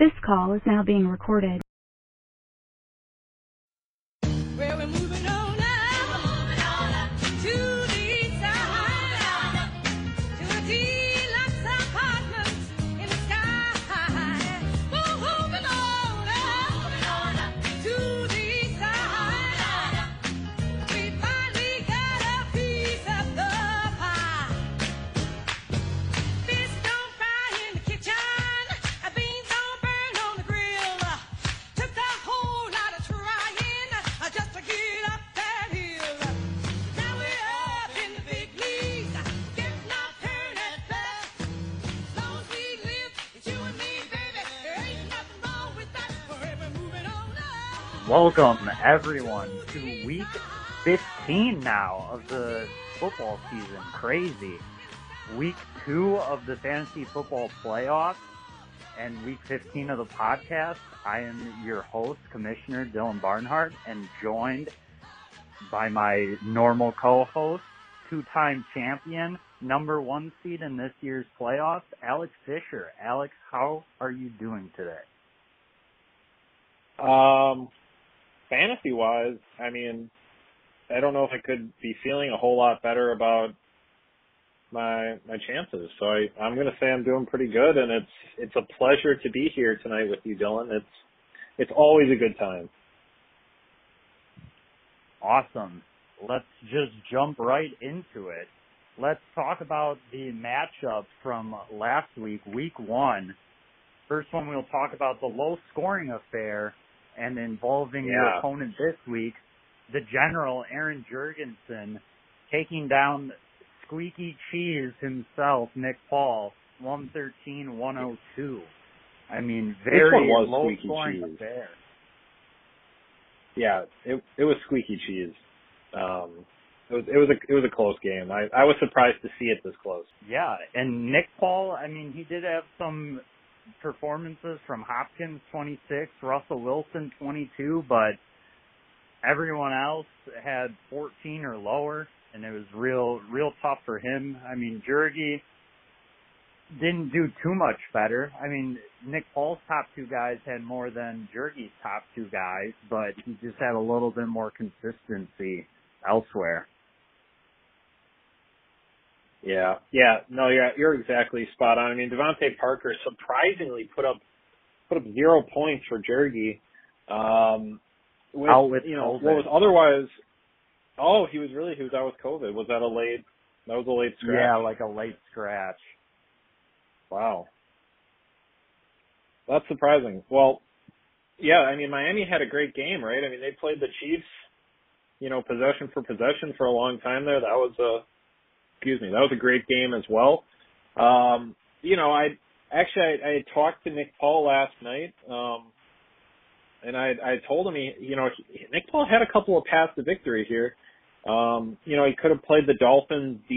This call is now being recorded. Welcome, everyone, to week 15 now of the football season. Crazy. Week 2 of the fantasy football playoffs and week 15 of the podcast. I am your host, Commissioner Dylan Barnhart, and joined by my normal co-host, two-time champion, number one seed in this year's playoffs, Alex Fisher. Alex, how are you doing today? Fantasy-wise, I mean, I don't know if I could be feeling a whole lot better about my chances. So I'm going to say I'm doing pretty good, and it's a pleasure to be here tonight with you, Dylan. It's always a good time. Awesome. Let's just jump right into it. Let's talk about the matchup from last week, Week 1. First one, we'll talk about the low-scoring affair. And involving your opponent this week, the general Aaron Jurgensen, taking down squeaky cheese himself, Nick Paul, 113-102. I mean, very low scoring affair. Yeah, it was squeaky cheese. It was a close game. I was surprised to see it this close. Yeah, and Nick Paul, I mean, he did have some performances from Hopkins, 26, Russell Wilson, 22, but everyone else had 14 or lower, and it was real tough for him. I mean, Jurgy didn't do too much better. I mean, Nick Paul's top two guys had more than Jurgy's top two guys, but he just had a little bit more consistency elsewhere. Yeah. No, you're exactly spot on. I mean, DeVante Parker surprisingly put up 0 points for Jurgy. COVID. What was otherwise? Oh, he was out with COVID. Was that a late scratch? Yeah, like a late scratch. Wow, that's surprising. Well, yeah. I mean, Miami had a great game, right? I mean, they played the Chiefs, possession for a long time there. That was a great game as well. I had talked to Nick Paul last night, and I told him, Nick Paul had a couple of paths to victory here. He could have played the Dolphins D.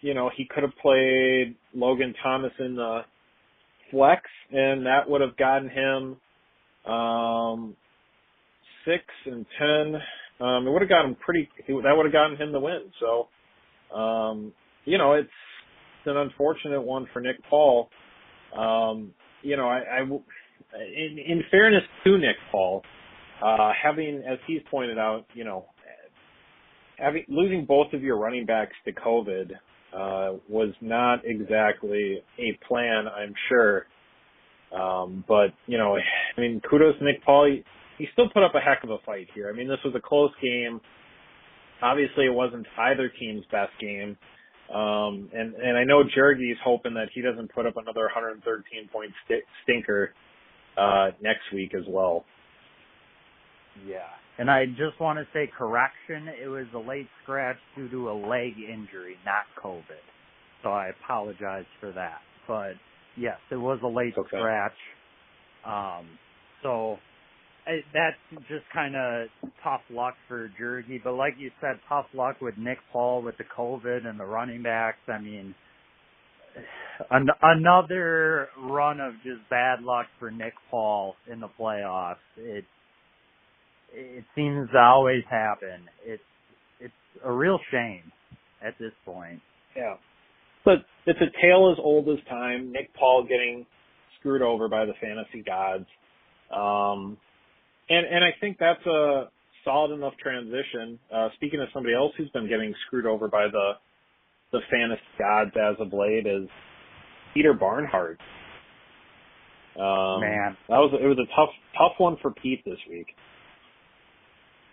He could have played Logan Thomas in the flex, and that would have gotten him 6 and 10. It would have gotten him the win. So, it's an unfortunate one for Nick Paul. In fairness to Nick Paul, as he's pointed out, losing both of your running backs to COVID, was not exactly a plan, I'm sure. Kudos to Nick Paul. He still put up a heck of a fight here. I mean, this was a close game. Obviously, it wasn't either team's best game. And I know Jurgy's hoping that he doesn't put up another 113-point stinker next week as well. Yeah. And I just want to say, correction, it was a late scratch due to a leg injury, not COVID. So I apologize for that. But, yes, it was a late scratch. That's just kind of tough luck for Jurgy, but like you said, tough luck with Nick Paul with the COVID and the running backs. I mean, another run of just bad luck for Nick Paul in the playoffs. It seems to always happen. It's a real shame at this point. Yeah, but it's a tale as old as time. Nick Paul getting screwed over by the fantasy gods. And I think that's a solid enough transition. Speaking of somebody else who's been getting screwed over by the fantasy gods as of late is Peter Barnhart. Man, it was a tough one for Pete this week.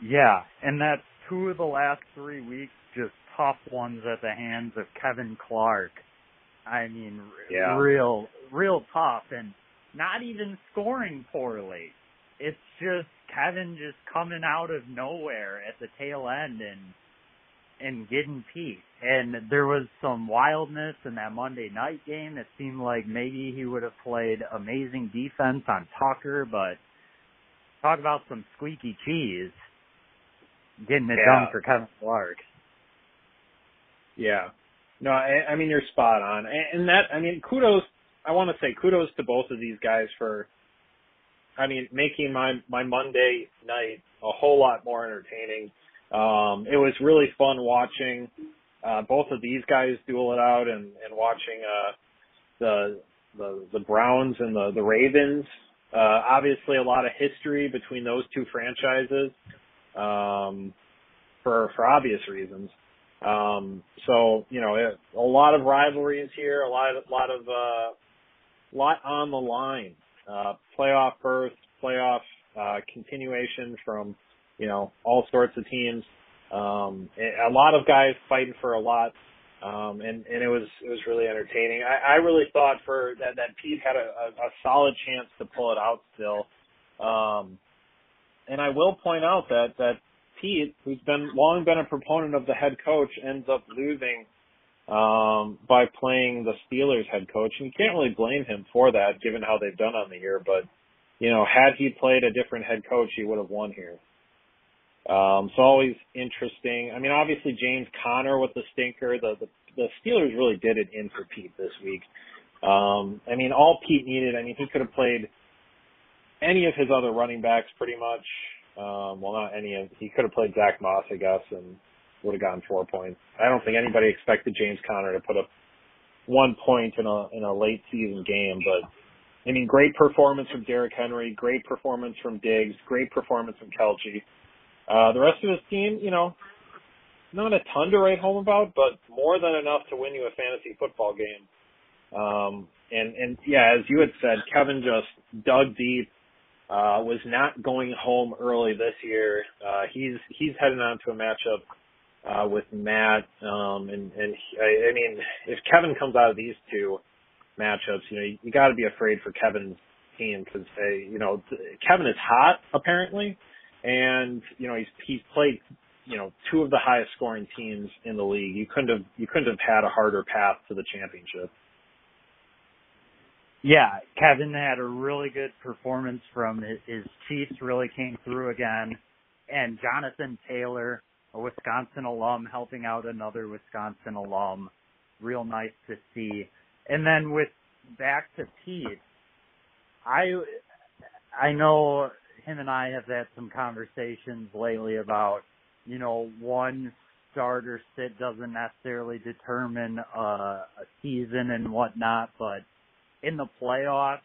Yeah, and that's two of the last 3 weeks, just tough ones at the hands of Kevin Clark. I mean, yeah. real tough, and not even scoring poorly. It's just Kevin just coming out of nowhere at the tail end and getting Pete. And there was some wildness in that Monday night game. It seemed like maybe he would have played amazing defense on Tucker, but talk about some squeaky cheese getting it done for Kevin Clark. Yeah. No, I mean, you're spot on. And that, I mean, kudos, I want to say kudos to both of these guys for, I mean, making my Monday night a whole lot more entertaining. It was really fun watching both of these guys duel it out and watching the Browns and the Ravens. Obviously, a lot of history between those two franchises for obvious reasons. So you know, a lot of rivalries here, a lot on the line. Playoff berth, playoff continuation from, you know, all sorts of teams. A lot of guys fighting for a lot, and it was really entertaining. I really thought for that Pete had a solid chance to pull it out still. And I will point out that Pete, who's long been a proponent of the head coach, ends up losing by playing the Steelers head coach, and you can't really blame him for that, given how they've done on the year. But you know, had he played a different head coach, he would have won here. It's always interesting. I mean, obviously James Conner with the stinker. The Steelers really did it in for Pete this week. I mean, all Pete needed. I mean, he could have played any of his other running backs pretty much. He could have played Zach Moss, I guess, and would have gotten 4 points. I don't think anybody expected James Conner to put up 1 point in a late season game, but I mean, great performance from Derrick Henry, great performance from Diggs, great performance from Kelce. The rest of his team, you know, not a ton to write home about, but more than enough to win you a fantasy football game. And yeah, as you had said, Kevin just dug deep, was not going home early this year. He's heading on to a matchup with Matt, I mean, if Kevin comes out of these two matchups, you know, you got to be afraid for Kevin's team because you know, Kevin is hot apparently, and you know, he's played, you know, two of the highest scoring teams in the league. You couldn't have had a harder path to the championship. Yeah, Kevin had a really good performance from his Chiefs. Really came through again, and Jonathan Taylor, a Wisconsin alum, helping out another Wisconsin alum. Real nice to see. And then with back to Pete, I know him and I have had some conversations lately about, you know, one starter sit doesn't necessarily determine a season and whatnot, but in the playoffs,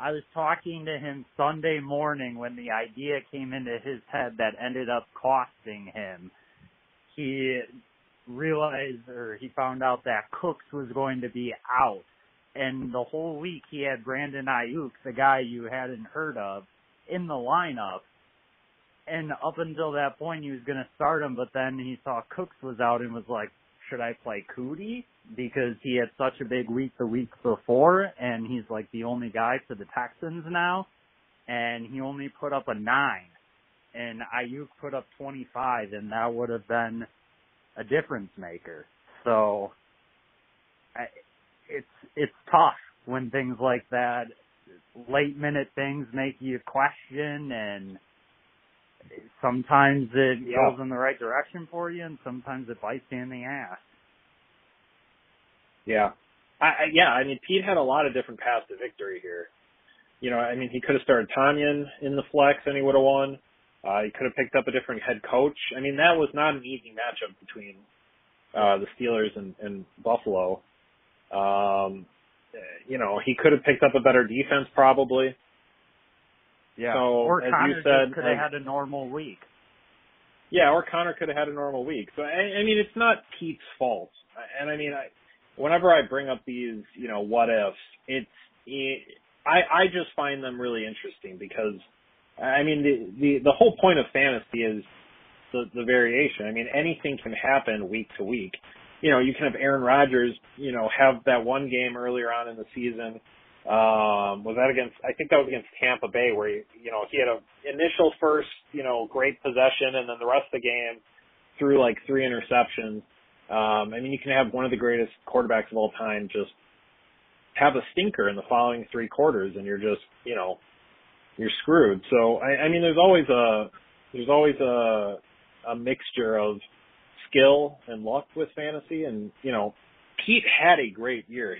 I was talking to him Sunday morning when the idea came into his head that ended up costing him. He realized, or he found out that Cooks was going to be out. And the whole week he had Brandon Ayuk, the guy you hadn't heard of, in the lineup. And up until that point he was going to start him, but then he saw Cooks was out and was like, should I play Coutee? Because he had such a big week the week before, and he's like the only guy for the Texans now. And he only put up a 9. And Ayuk put up 25, and that would have been a difference maker. So it's tough when things like that, late-minute things make you question, and sometimes it goes in the right direction for you, and sometimes it bites you in the ass. Yeah. I mean, Pete had a lot of different paths to victory here. You know, I mean, he could have started Tanyan in the flex, and he would have won. He could have picked up a different head coach. I mean, that was not an easy matchup between the Steelers and Buffalo. you know, he could have picked up a better defense probably. Yeah, so, or Connor could have had a normal week. Yeah, or Connor could have had a normal week. So, I mean, it's not Pete's fault. And, I mean, whenever I bring up these, you know, what-ifs, I just find them really interesting because, I mean, the whole point of fantasy is the variation. I mean, anything can happen week to week. You know, you can have Aaron Rodgers, you know, have that one game earlier on in the season. I think that was against Tampa Bay where, he had an initial first, great possession and then the rest of the game threw like three interceptions. I mean, you can have one of the greatest quarterbacks of all time just have a stinker in the following three quarters and you're just, you're screwed. So, I mean, there's always a mixture of skill and luck with fantasy and, Pete had a great year.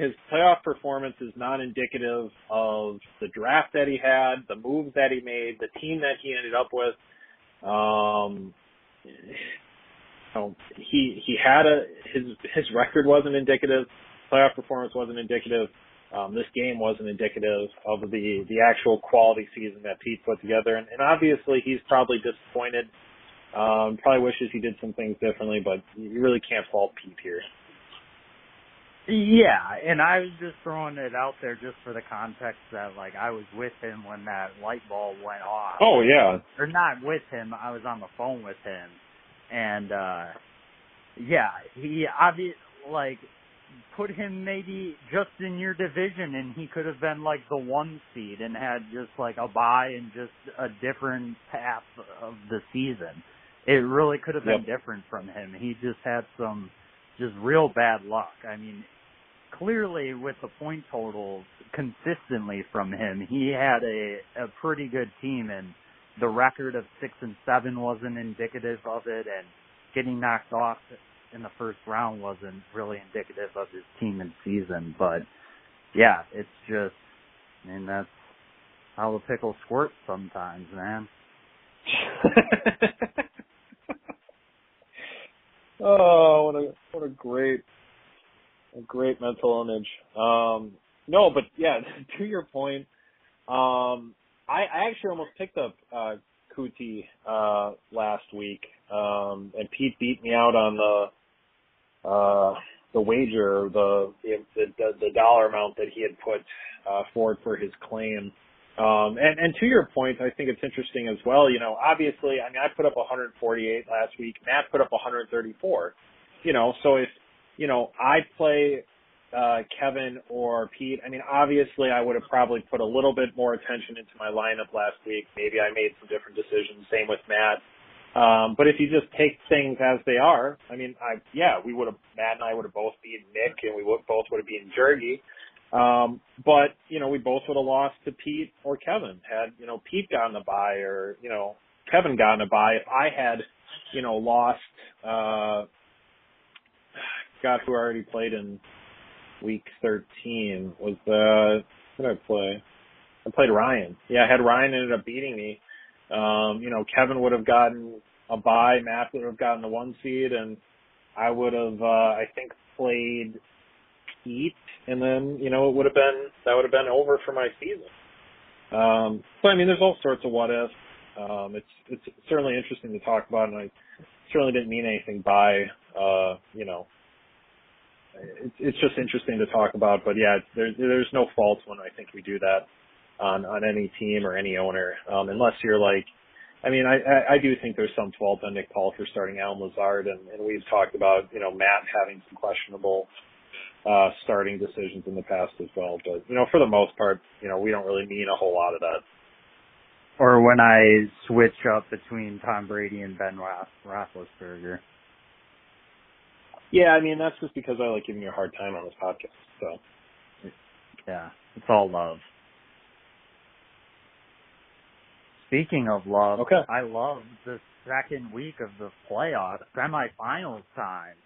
His playoff performance is not indicative of the draft that he had, the moves that he made, the team that he ended up with. His record wasn't indicative. Playoff performance wasn't indicative. This game wasn't indicative of the actual quality season that Pete put together. And obviously he's probably disappointed. Probably wishes he did some things differently, but you really can't fault Pete here. Yeah, and I was just throwing it out there just for the context that, I was with him when that light bulb went off. Oh, yeah. Or not with him. I was on the phone with him. And, he obviously, put him maybe just in your division, and he could have been, the one seed and had just, a bye and just a different path of the season. It really could have been different from him. He just had some just real bad luck. I mean, clearly with the point totals consistently from him, he had a pretty good team, and the record of 6-7 wasn't indicative of it, and getting knocked off in the first round wasn't really indicative of his team and season. But, yeah, it's just, that's how the pickle squirts sometimes, man. Oh, what a great mental image. No, but yeah, to your point, I actually almost picked up Coutee last week, and Pete beat me out on the wager, the dollar amount that he had put forward for his claim. And to your point, I think it's interesting as well. Obviously, I mean, I put up 148 last week. Matt put up 134. So if, I play Kevin or Pete, I mean, obviously I would have probably put a little bit more attention into my lineup last week. Maybe I made some different decisions. Same with Matt. But if you just take things as they are, I mean, Matt and I would have both beaten Nick and we both would have beaten Jurgy. But, we both would have lost to Pete or Kevin had, Pete gotten a bye or, Kevin gotten a bye. If I had, lost, who I already played in week 13 was, who did I play? I played Ryan. Yeah, I had Ryan ended up beating me. Kevin would have gotten a bye. Matt would have gotten the one seed and I would have, I think played Pete. And then, it would have been, that would have been over for my season. So, I mean, there's all sorts of what ifs. It's certainly interesting to talk about, and I certainly didn't mean anything by, it's just interesting to talk about. But, yeah, there's no fault when I think we do that on any team or any owner, unless you're I do think there's some fault on Nick Paul for starting Allen Lazard, and we've talked about, Matt having some questionable starting decisions in the past as well. But, for the most part, we don't really mean a whole lot of that. Or when I switch up between Tom Brady and Ben Roethlisberger. Yeah, I mean, that's just because I like giving you a hard time on this podcast. So, yeah, it's all love. Speaking of love, okay. I love the second week of the playoffs, semifinals time.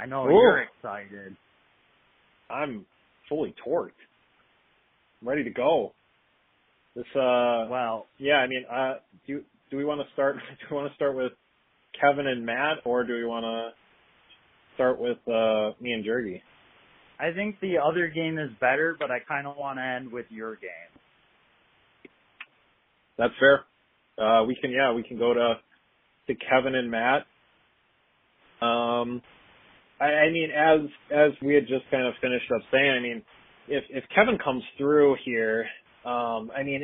I know you're excited. I'm fully torqued. I'm ready to go. Do we want to start with Kevin and Matt, or do we want to start with me and Jurgy? I think the other game is better, but I kind of want to end with your game. That's fair. We can go to Kevin and Matt. I mean, as we had just kind of finished up saying, I mean, if Kevin comes through here, I mean,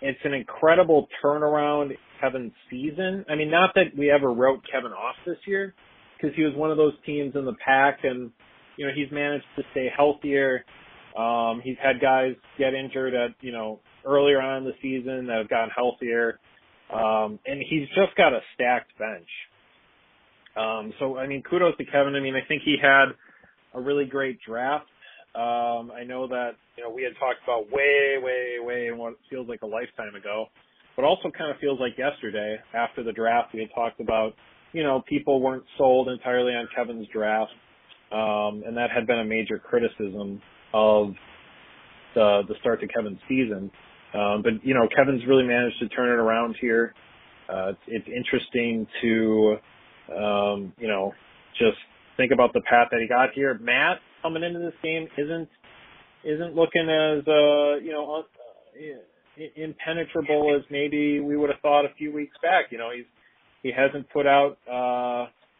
it's an incredible turnaround Kevin's season. I mean, not that we ever wrote Kevin off this year, because he was one of those teams in the pack, and you know, he's managed to stay healthier. He's had guys get injured at, you know, earlier on in the season that have gotten healthier, and he's just got a stacked bench. So, I mean, kudos to Kevin. I mean, I think he had a really great draft. I know that, you know, we had talked about way what feels like a lifetime ago, but also kind of feels like yesterday after the draft we had talked about, you know, people weren't sold entirely on Kevin's draft, and that had been a major criticism of the start to Kevin's season. But, you know, Kevin's really managed to turn it around here. It's interesting to – you know, just think about the path that he got here. Matt coming into this game isn't looking as you know, impenetrable as maybe we would have thought a few weeks back. You know, he hasn't put out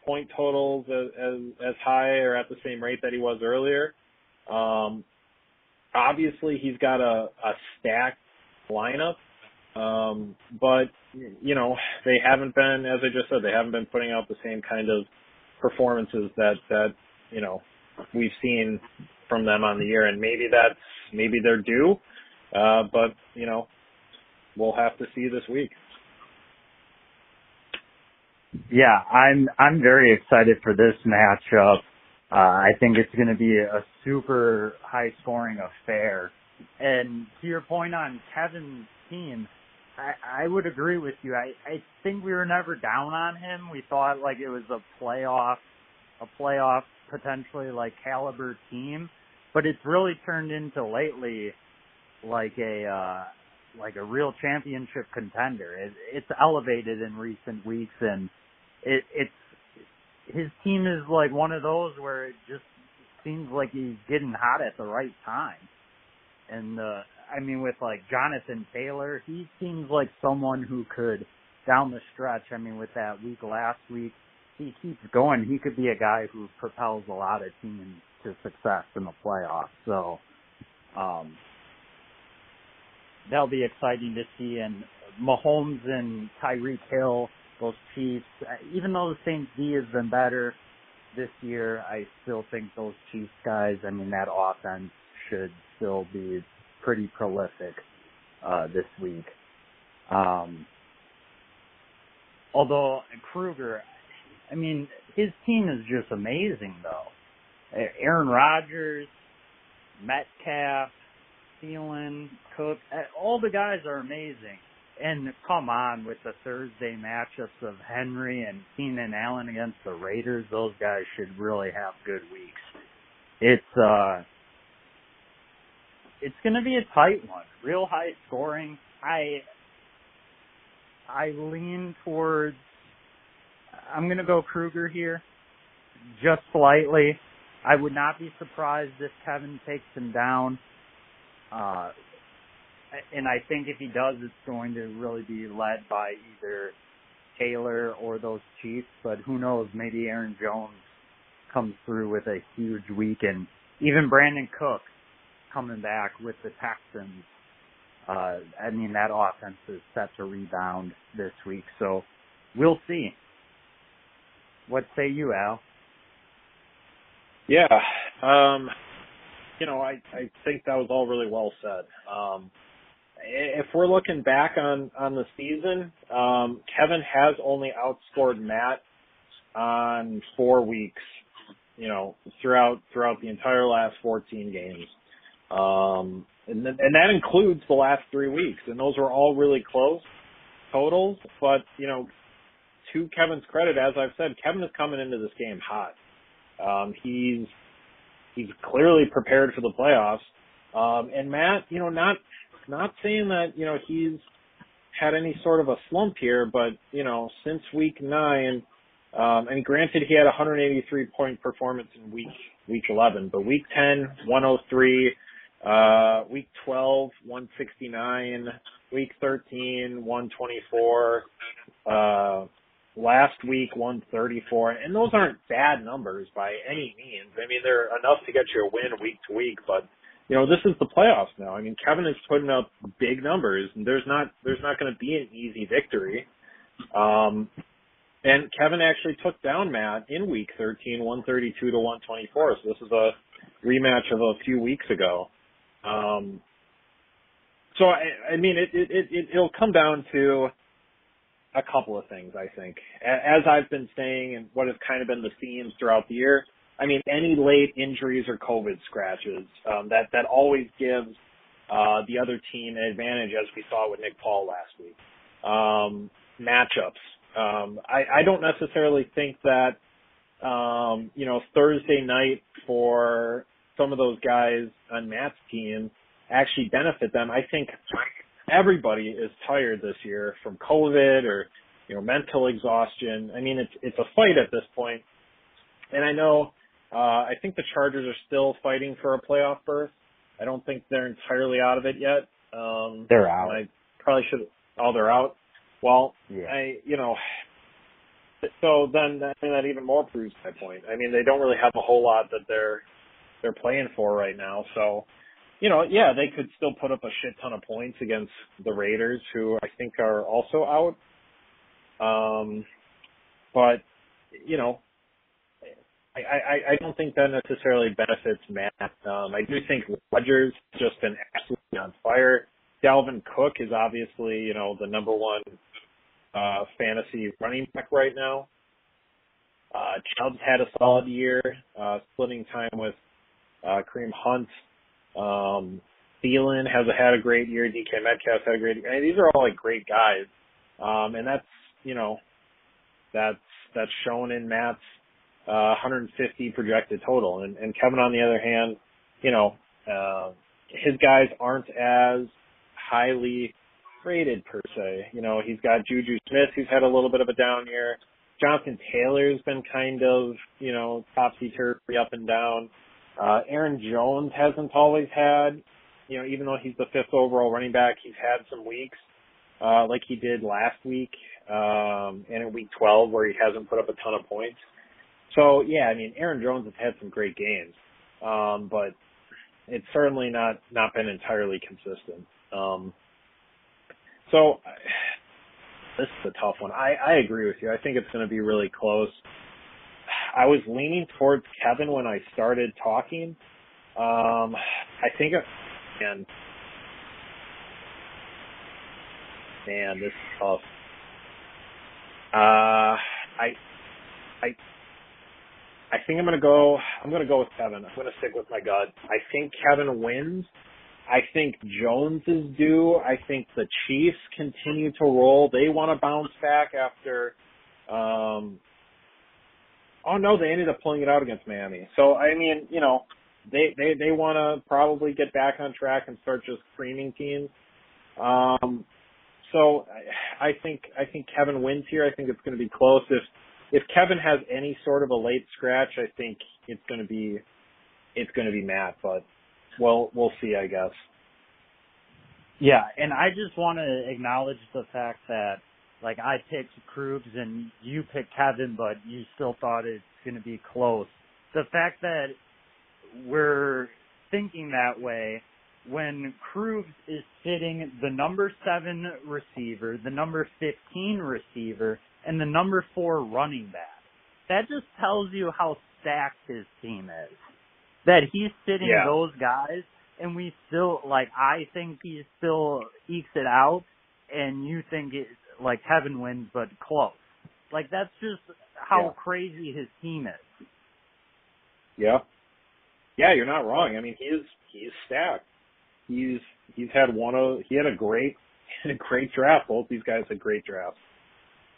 point totals as high or at the same rate that he was earlier. Obviously, he's got a stacked lineup. But, you know, they haven't been, as I just said, they haven't been putting out the same kind of performances that, you know, we've seen from them on the year. And maybe they're due, but, you know, we'll have to see this week. Yeah, I'm very excited for this matchup. I think it's going to be a super high scoring affair. And to your point on Kevin's team, I would agree with you. I think we were never down on him. We thought like it was a playoff potentially like caliber team, but it's really turned into lately like a real championship contender. It's elevated in recent weeks, and his team is like one of those where it just seems like he's getting hot at the right time. And I mean, with like Jonathan Taylor, he seems like someone who could, down the stretch, I mean, with that week last week, he keeps going. He could be a guy who propels a lot of teams to success in the playoffs. So that'll be exciting to see. And Mahomes and Tyreek Hill, those Chiefs, even though the Saints D has been better this year, I still think those Chiefs guys, I mean, that offense should still be pretty prolific this week. Although Kruger, I mean, his team is just amazing, though. Aaron Rodgers, Metcalf, Thielen, Cook, all the guys are amazing. And come on, with the Thursday matchups of Henry and Keenan Allen against the Raiders, those guys should really have good weeks. It's going to be a tight one, real high scoring. I lean towards, I'm going to go Kruger here, just slightly. I would not be surprised if Kevin takes him down. And I think if he does, it's going to really be led by either Taylor or those Chiefs. But who knows, maybe Aaron Jones comes through with a huge week, and even Brandin Cooks coming back with the Texans. I mean, that offense is set to rebound this week, so we'll see. What say you, Al? Yeah. You know, I think that was all really well said. If we're looking back on the season, Kevin has only outscored Matt on 4 weeks, you know, throughout the entire last 14 games. And that includes the last 3 weeks, and those were all really close totals. But, you know, to Kevin's credit, as I've said, Kevin is coming into this game hot. He's clearly prepared for the playoffs. And Matt, you know, not saying that, you know, he's had any sort of a slump here, but, you know, since week 9, and granted he had a 183 point performance in week week 11, but week 10, 103, week 12, 169, week 13, 124, last week, 134, and those aren't bad numbers by any means. I mean, they're enough to get you a win week to week, but, you know, this is the playoffs now. I mean, Kevin is putting up big numbers, and there's not going to be an easy victory. And Kevin actually took down Matt in week 13, 132 to 124, so this is a rematch of a few weeks ago. So, I mean, it'll come down to a couple of things, I think. As I've been saying, and what has kind of been the themes throughout the year, I mean, any late injuries or COVID scratches, that always gives the other team an advantage, as we saw with Nick Paul last week. Matchups. I don't necessarily think that, you know, Thursday night for some of those guys on Matt's team actually benefit them. I think everybody is tired this year from COVID or, you know, mental exhaustion. I mean, it's a fight at this point. And I know, I think the Chargers are still fighting for a playoff berth. I don't think they're entirely out of it yet. They're out. I probably should. Oh, they're out. Well, yeah. So then that even more proves my point. I mean, they don't really have a whole lot that they're playing for right now. So, you know, yeah, they could still put up a shit ton of points against the Raiders, who I think are also out. But, you know, I don't think that necessarily benefits Matt. I do think Rodgers has just been absolutely on fire. Dalvin Cook is obviously, you know, the number one fantasy running back right now. Chubb's had a solid year, splitting time with Kareem Hunt. Thielen had a great year. DK Metcalf had a great year. I mean, these are all like great guys. And that's, you know, that's shown in Matt's 150 projected total. And Kevin, on the other hand, you know, his guys aren't as highly rated per se. You know, he's got Juju Smith, who's had a little bit of a down year. Jonathan Taylor's been kind of, you know, topsy-turvy, up and down. Aaron Jones hasn't always had, you know, even though he's the fifth overall running back, he's had some weeks like he did last week and in week 12 where he hasn't put up a ton of points. So, yeah, I mean, Aaron Jones has had some great games, but it's certainly not been entirely consistent. So this is a tough one. I agree with you. I think it's going to be really close. I was leaning towards Kevin when I started talking. I think, man, this is tough. I think I'm going to go with Kevin. I'm going to stick with my gut. I think Kevin wins. I think Jones is due. I think the Chiefs continue to roll. They want to bounce back after oh, no, they ended up pulling it out against Miami. So, I mean, you know, they want to probably get back on track and start just creaming teams. So I think Kevin wins here. I think it's going to be close. If Kevin has any sort of a late scratch, I think it's going to be Matt, but we'll see, I guess. Yeah, and I just want to acknowledge the fact that, like, I picked Krugs and you picked Kevin, but you still thought it's going to be close. The fact that we're thinking that way, when Krugs is sitting the number 7 receiver, the number 15 receiver, and the number 4 running back, that just tells you how stacked his team is. That he's sitting those guys, and we still, like, I think he still ekes it out, and you think it's, like, Kevin wins, but close. Like, that's just how crazy his team is. Yeah. Yeah, you're not wrong. I mean, he is stacked. He had a great draft. Both these guys had great drafts.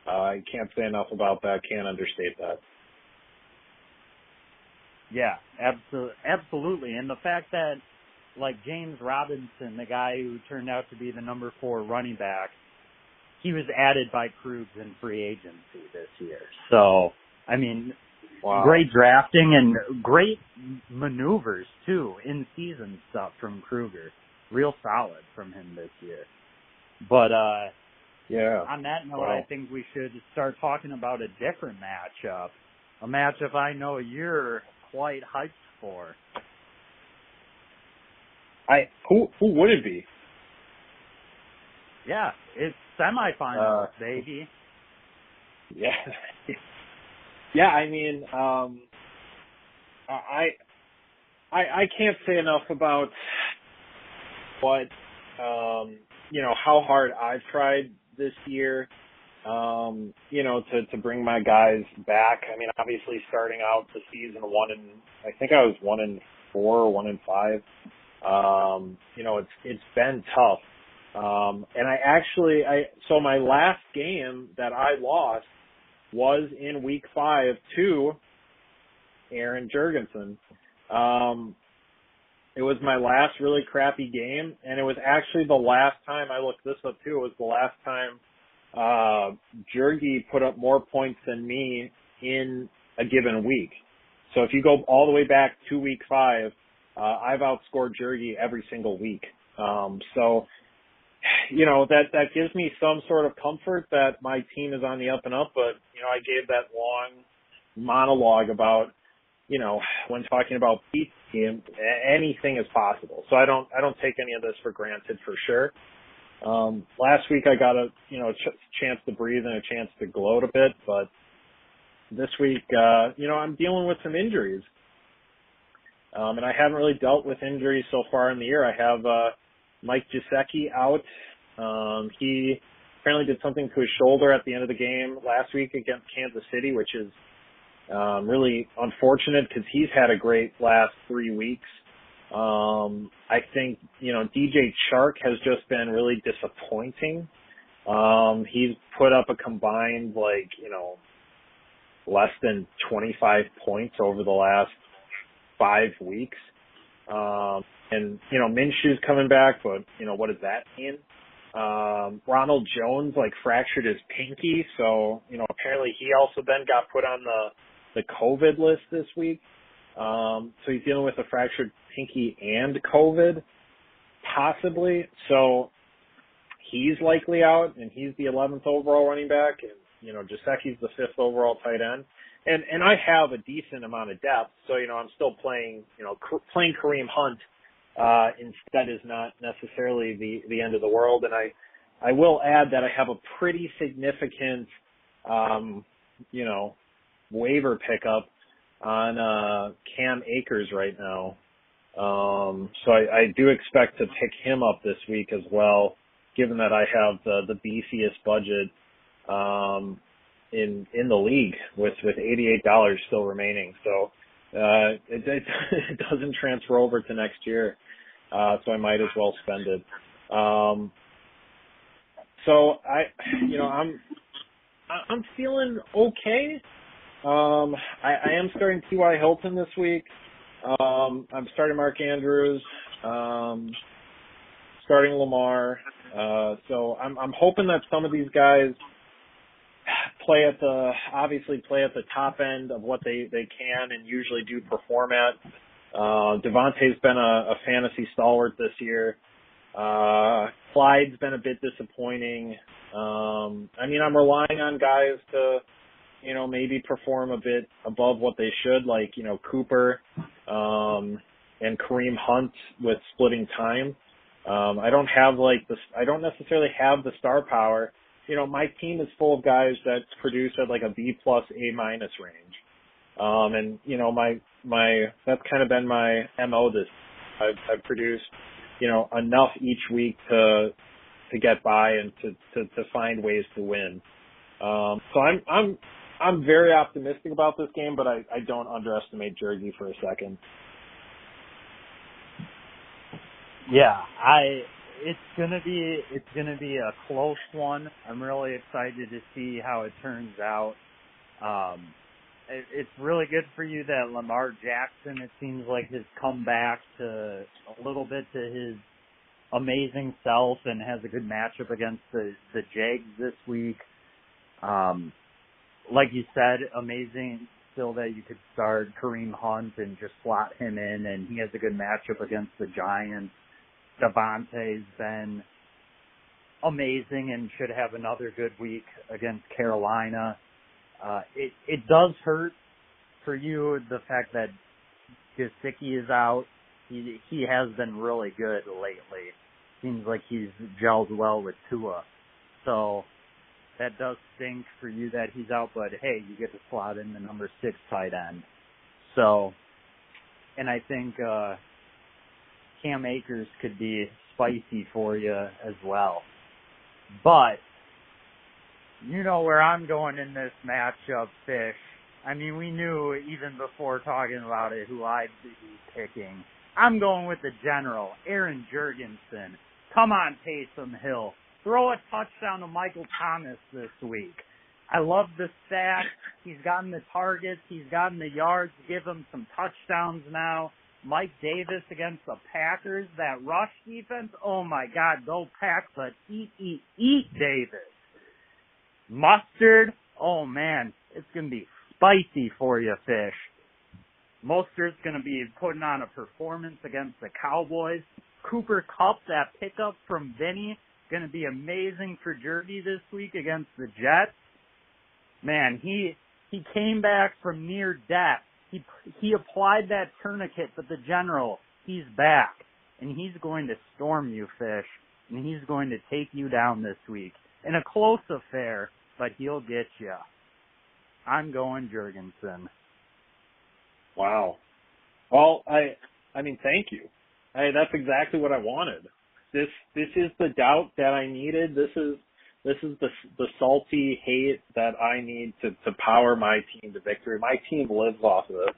I can't say enough about that. Can't understate that. Yeah, absolutely. And the fact that, like, James Robinson, the guy who turned out to be the number 4 running back, he was added by Krugs in free agency this year. So, I mean, Wow. Great drafting and great maneuvers, too, in-season stuff from Kruger. Real solid from him this year. But on that note, wow. I think we should start talking about a different matchup, a matchup I know you're quite hyped for. Who would it be? Yeah, it's semifinals, baby. Yeah. Yeah, I mean, I can't say enough about what, how hard I've tried this year, to bring my guys back. I mean, obviously starting out the season I think I was 1-4, 1-5. It's been tough. And so my last game that I lost was in week 5 to Aaron Jurgensen. It was my last really crappy game, and it was actually the last time, I looked this up too, it was the last time Jurgy put up more points than me in a given week. So if you go all the way back to week 5, I've outscored Jurgy every single week. So that gives me some sort of comfort that my team is on the up and up, but, I gave that long monologue about, when talking about Pete's team, anything is possible. So I don't take any of this for granted for sure. Last week I got a chance to breathe and a chance to gloat a bit, but this week, I'm dealing with some injuries. And I haven't really dealt with injuries so far in the year. I have, Mike Gesicki out. He apparently did something to his shoulder at the end of the game last week against Kansas City, which is really unfortunate because he's had a great last 3 weeks. I think, DJ Chark has just been really disappointing. He's put up a combined, less than 25 points over the last 5 weeks. Minshew's coming back, but, what does that mean? Ronald Jones, fractured his pinky. So, apparently he also then got put on the COVID list this week. So he's dealing with a fractured pinky and COVID, possibly. So he's likely out, and he's the 11th overall running back. And, Gesicki's the 5th overall tight end. And I have a decent amount of depth. So, I'm still playing, playing Kareem Hunt instead is not necessarily the end of the world. And I will add that I have a pretty significant, waiver pickup on, Cam Akers right now. So I do expect to pick him up this week as well, given that I have the beefiest budget, in the league with $88 still remaining. So, it doesn't transfer over to next year, so I might as well spend it. I'm feeling okay. I am starting T.Y. Hilton this week. I'm starting Mark Andrews. Starting Lamar. So I'm hoping that some of these guys play at the top end of what they can and usually do perform at. Devontae's been a fantasy stalwart this year. Clyde's been a bit disappointing. I'm relying on guys to, maybe perform a bit above what they should, Cooper, and Kareem Hunt with splitting time. I don't necessarily have the star power. My team is full of guys that produce at a B+ A- range. That's kind of been my MO this. I've produced, enough each week to get by and to find ways to win. So I'm very optimistic about this game, but I don't underestimate Jersey for a second. Yeah, It's gonna be a close one. I'm really excited to see how it turns out. It's really good for you that Lamar Jackson, it seems like, has come back to a little bit to his amazing self and has a good matchup against the Jags this week. Like you said, amazing still that you could start Kareem Hunt and just slot him in, and he has a good matchup against the Giants. Devontae's been amazing and should have another good week against Carolina. It does hurt for you, the fact that Gesicki is out. He has been really good lately. Seems like he's gelled well with Tua. So that does stink for you that he's out, but hey, you get to slot in the number 6 tight end. So, and I think Cam Akers could be spicy for you as well. But you know where I'm going in this matchup, Fish. I mean, we knew even before talking about it who I'd be picking. I'm going with the general, Aaron Jurgensen. Come on, Taysom Hill. Throw a touchdown to Michael Thomas this week. I love the stats. He's gotten the targets. He's gotten the yards. Give him some touchdowns now. Mike Davis against the Packers. That rush defense, oh, my God, go Pack, but eat, Davis. Mustard, oh, man, it's going to be spicy for you, Fish. Mustard's going to be putting on a performance against the Cowboys. Cooper Kupp, that pickup from Vinny, going to be amazing for Jerky this week against the Jets. Man, he came back from near death. He applied that tourniquet, but the general, he's back. And he's going to storm you, Fish. And he's going to take you down this week. In a close affair, but he'll get you. I'm going Jurgensen. Wow. Well, I mean, thank you. That's exactly what I wanted. This is the doubt that I needed. This is the salty hate that I need to power my team to victory. My team lives off of this.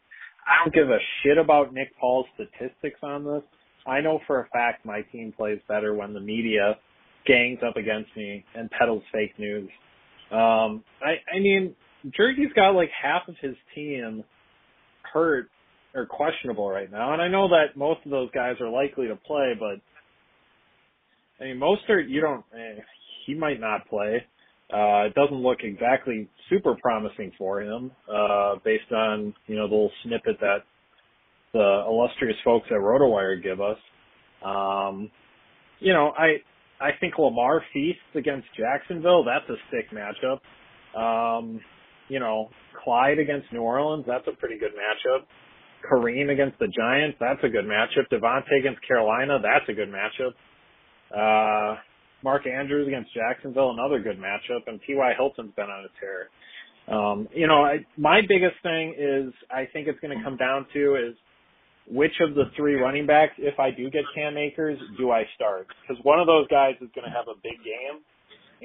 I don't give a shit about Nick Paul's statistics on this. I know for a fact my team plays better when the media gangs up against me and peddles fake news. I mean, Jerky's got like half of his team hurt or questionable right now, and I know that most of those guys are likely to play, but I mean, Mostert, he might not play. It doesn't look exactly super promising for him, based on, the little snippet that the illustrious folks at RotoWire give us. I think Lamar feasts against Jacksonville. That's a sick matchup. Clyde against New Orleans. That's a pretty good matchup. Kareem against the Giants. That's a good matchup. Devontae against Carolina. That's a good matchup. Mark Andrews against Jacksonville, another good matchup, and T.Y. Hilton's been on a tear. My biggest thing is I think it's going to come down to is which of the three running backs, if I do get Cam Akers, do I start? Because one of those guys is going to have a big game,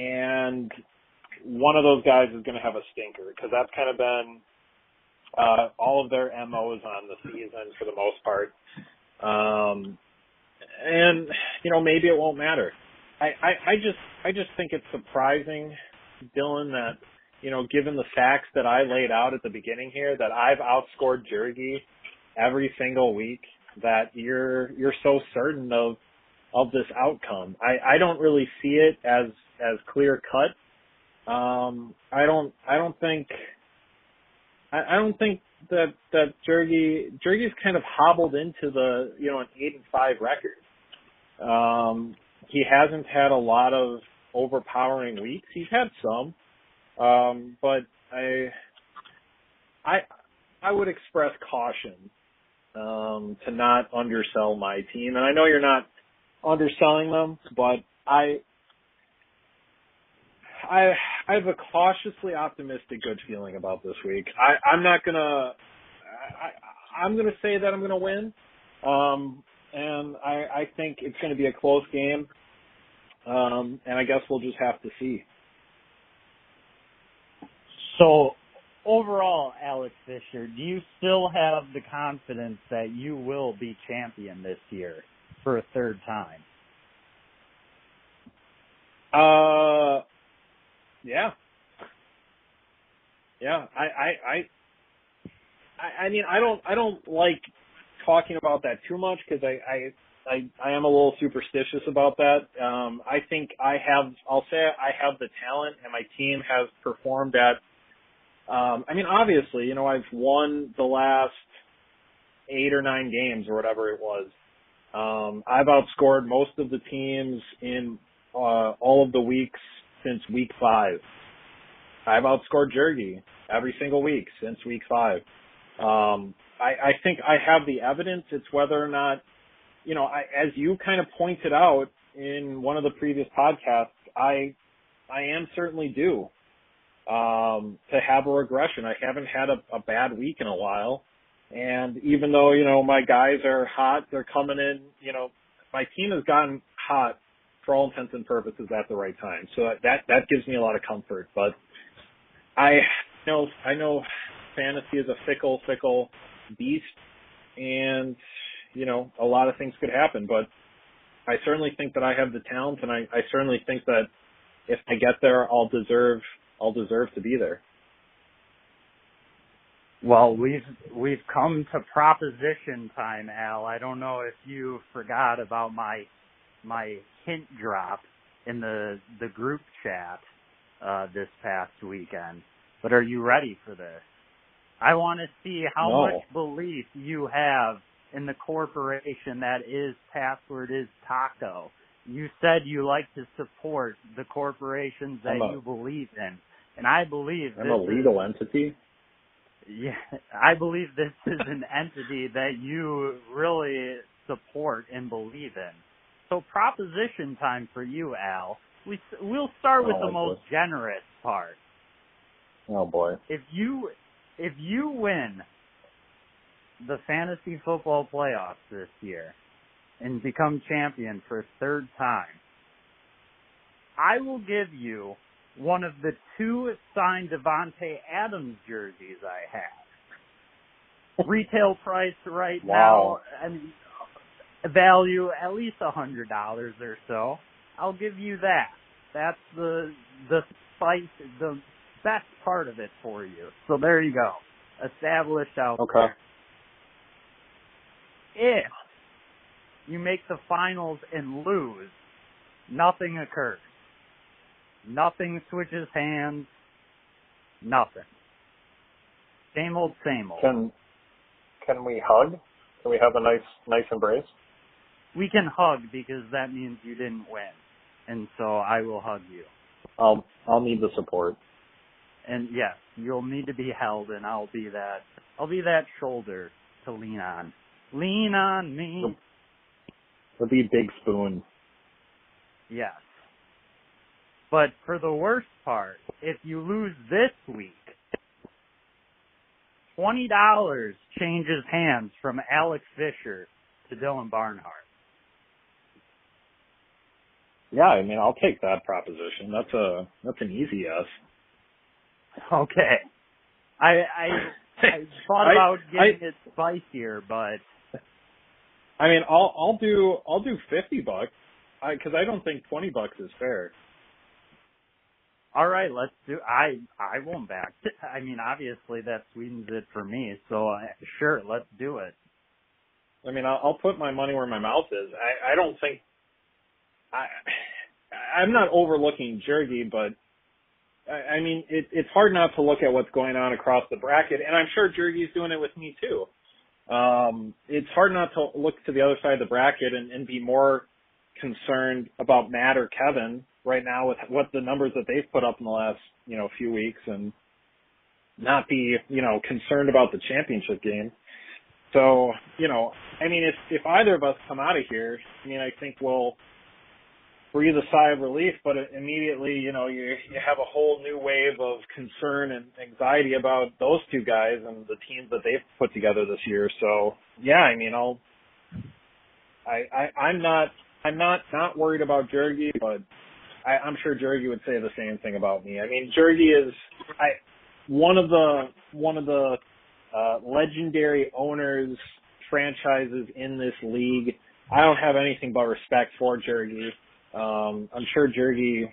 and one of those guys is going to have a stinker, because that's kind of been all of their MOs on the season for the most part. And, maybe it won't matter. I just think it's surprising, Dylan, that, given the facts that I laid out at the beginning here, that I've outscored Jurgy every single week, that you're so certain of this outcome. I don't really see it as clear cut. I don't think that Jurgy's kind of hobbled into the, an 8-5 record. He hasn't had a lot of overpowering weeks. He's had some. But I would express caution, to not undersell my team. And I know you're not underselling them, but I have a cautiously optimistic good feeling about this week. I'm going to say that I'm going to win. And I think it's going to be a close game. And I guess we'll just have to see. So overall, Alex Fisher, do you still have the confidence that you will be champion this year for a third time? Yeah. I mean, I don't like talking about that too much because I am a little superstitious about that. I think I'll say I have the talent, and my team has performed at I mean, obviously, you know, I've won the last 8 or 9 games or whatever it was. I've outscored most of the teams in all of the weeks since week 5. I've outscored Jurgy every single week since week 5. I think I have the evidence. It's whether or not, you know, as you kind of pointed out in one of the previous podcasts, I am certainly due to have a regression. I haven't had a bad week in a while. And even though, you know, my guys are hot, they're coming in, you know, my team has gotten hot for all intents and purposes at the right time. So that gives me a lot of comfort. But I know fantasy is a fickle beast, and, you know, a lot of things could happen. But I certainly think that I have the talent, and I certainly think that if I get there, I'll deserve to be there. Well, we've come to proposition time, Al. I don't know if you forgot about my hint drop in the group chat this past weekend, but are you ready for this? I want to see how much belief you have in the corporation that is Password is Taco. You said you like to support the corporations that you believe in, and I believe I'm a legal entity. Yeah, I believe this is an entity that you really support and believe in. So proposition time for you, Al. We'll start with the most generous part. Oh boy! If you win the fantasy football playoffs this year and become champion for a third time, I will give you one of the 2 signed Devontae Adams jerseys I have. Retail price right now, I mean, value at least $100 or so. I'll give you that. That's the best part of it for you. So there you go. Established out there. If you make the finals and lose, nothing occurs. Nothing switches hands. Nothing. Same old, same old. Can we hug? Can we have a nice embrace? We can hug because that means you didn't win, and so I will hug you. I'll need the support. And yes, you'll need to be held, and I'll be that shoulder to lean on. Lean on me. It'll be a big spoon. Yes. But for the worst part, if you lose this week, $20 changes hands from Alex Fisher to Dylan Barnhart. Yeah, I mean, I'll take that proposition. That's an easy yes. Okay. I thought about getting it spicier, but I mean, I'll do $50, because I don't think $20 is fair. All right, let's do. I won't back. I mean, obviously that sweetens it for me. So sure, let's do it. I mean, I'll put my money where my mouth is. I don't think I'm not overlooking Jurgy, but I mean, it's hard not to look at what's going on across the bracket, and I'm sure Jurgy's doing it with me too. It's hard not to look to the other side of the bracket and be more concerned about Matt or Kevin right now with what the numbers that they've put up in the last, you know, few weeks, and not be, you know, concerned about the championship game. So, you know, I mean, if either of us come out of here, I mean, I think we'll breathe a sigh of relief, but immediately, you know, you have a whole new wave of concern and anxiety about those 2 guys and the teams that they've put together this year. So yeah, I mean, I'm not worried about Jurgy, but I'm sure Jurgy would say the same thing about me. I mean, Jurgy is one of the legendary owners, franchises in this league. I don't have anything but respect for Jurgy. I'm sure Jurgy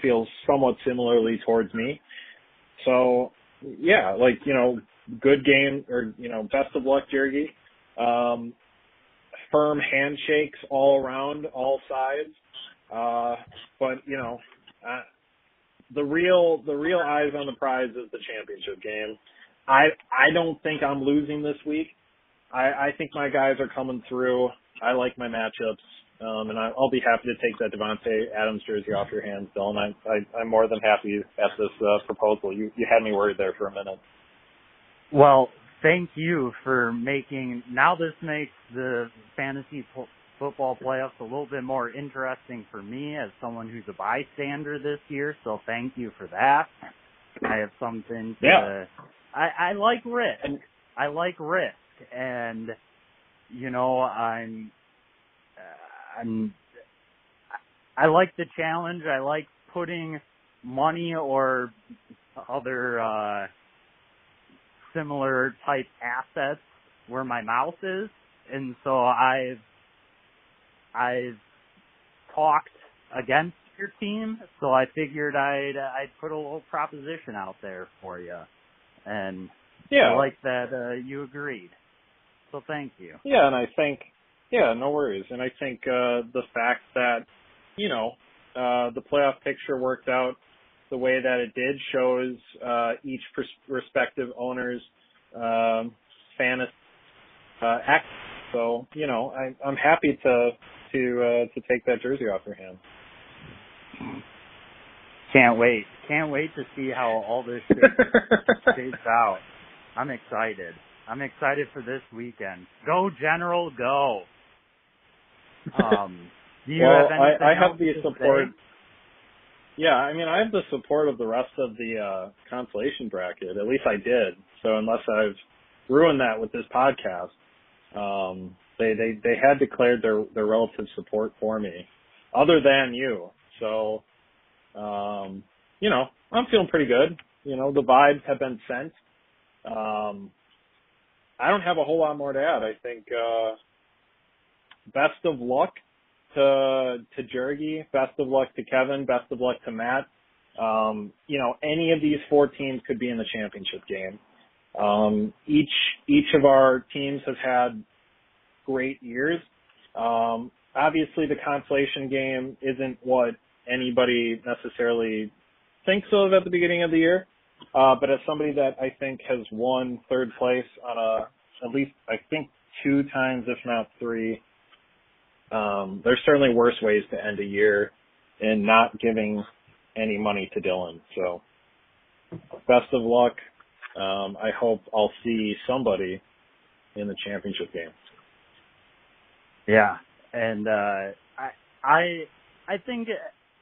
feels somewhat similarly towards me. So yeah, like, you know, good game, or, you know, best of luck, Jurgy. Firm handshakes all around, all sides. But, you know, the real eyes on the prize is the championship game. I don't think I'm losing this week. I think my guys are coming through. I like my matchups, and I'll be happy to take that Devontae Adams jersey off your hands, Dylan. I'm more than happy at this proposal. You had me worried there for a minute. Well, thank you for this makes the fantasy football playoffs a little bit more interesting for me as someone who's a bystander this year, so thank you for that. I have something to... Yeah. I like risk. I like risk. And, you know, I like the challenge. I like putting money or other similar type assets where my mouth is. And so I've talked against your team. So I figured I'd put a little proposition out there for you. And yeah, I like that you agreed. So thank you. Yeah, and I think, no worries. And I think the fact that, you know, the playoff picture worked out the way that it did shows each respective owner's fantasy act. So, you know, I'm happy to take that jersey off your hands. Can't wait to see how all this shit shapes out. I'm excited for this weekend. Go General, go. Do you have anything I have else the to support. Say? Yeah, I mean, I have the support of the rest of the consolation bracket. At least I did. So unless I've ruined that with this podcast, they had declared their relative support for me, other than you. So, you know, I'm feeling pretty good. You know, the vibes have been sent. I don't have a whole lot more to add. I think best of luck to Jurgy, best of luck to Kevin, best of luck to Matt. You know, any of these four teams could be in the championship game. Each of our teams has had great years. Obviously, the consolation game isn't what anybody necessarily thinks of at the beginning of the year. But as somebody that I think has won third place on at least I think 2 times, if not 3, there's certainly worse ways to end a year in not giving any money to Dylan. So best of luck. I hope I'll see somebody in the championship game. Yeah. And I think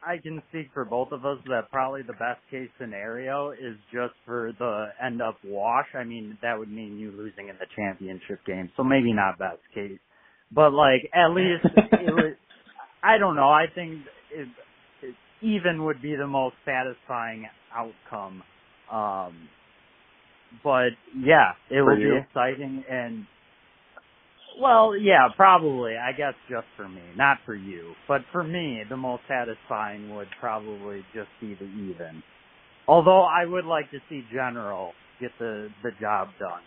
I can speak for both of us that probably the best case scenario is just for the end up wash. I mean, that would mean you losing in the championship game. So maybe not best case, but like at least it was, I don't know. I think it even would be the most satisfying outcome. But yeah, it would be exciting and, well, yeah, probably. I guess just for me, not for you. But for me, the most satisfying would probably just be the even. Although I would like to see General get the job done.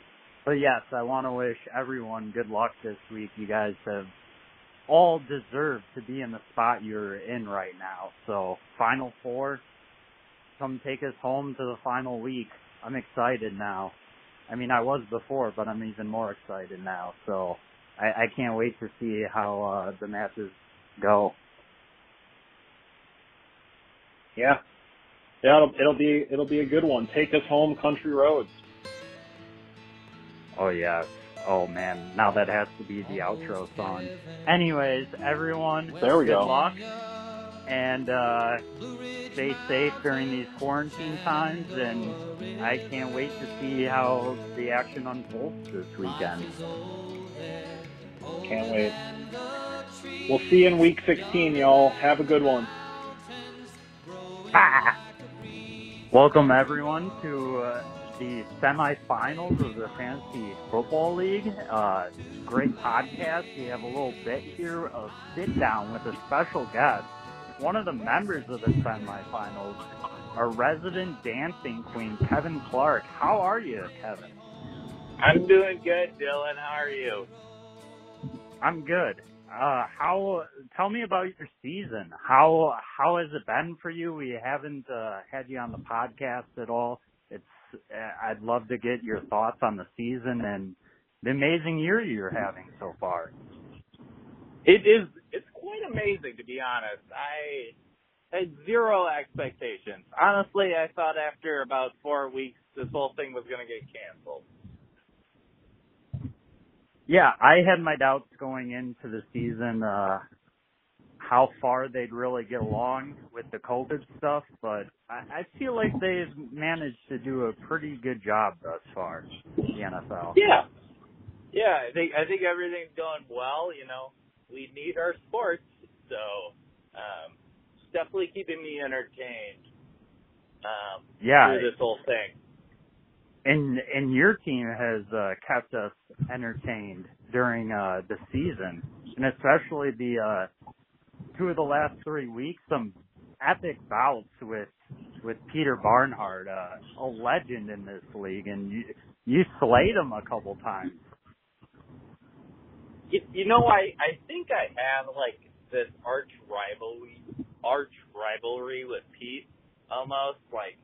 But yes, I want to wish everyone good luck this week. You guys have all deserved to be in the spot you're in right now. So Final Four, come take us home to the final week. I'm excited now. I mean, I was before, but I'm even more excited now. So I can't wait to see how the matches go. Yeah, it'll be a good one. Take us home, country roads. Oh yeah, oh man, now that has to be the outro song. Anyways, everyone, there we go. Good luck, and stay safe during these quarantine times. And I can't wait to see how the action unfolds this weekend. Can't wait. We'll see you in week 16, y'all. Have a good one. Bye. Welcome, everyone, to the semifinals of the Fantasy Football League. Great podcast. We have a little bit here of sit-down with a special guest. One of the members of the semifinals, our resident dancing queen, Kevin Clark. How are you, Kevin? I'm doing good, Dylan. How are you? I'm good. Tell me about your season. How has it been for you? We haven't had you on the podcast at all. I'd love to get your thoughts on the season and the amazing year you're having so far. It's quite amazing, to be honest. I had zero expectations. Honestly, I thought after about 4 weeks, this whole thing was going to get canceled. Yeah, I had my doubts going into the season, how far they'd really get along with the COVID stuff, but I feel like they've managed to do a pretty good job thus far, the NFL. Yeah, I think everything's going well. You know, we need our sports, so it's definitely keeping me entertained through this whole thing. And your team has kept us entertained during the season, and especially the two of the last 3 weeks, some epic bouts with Peter Barnhart, a legend in this league, and you slayed him a couple times. You know, I think I have like this arch rivalry with Pete, almost like.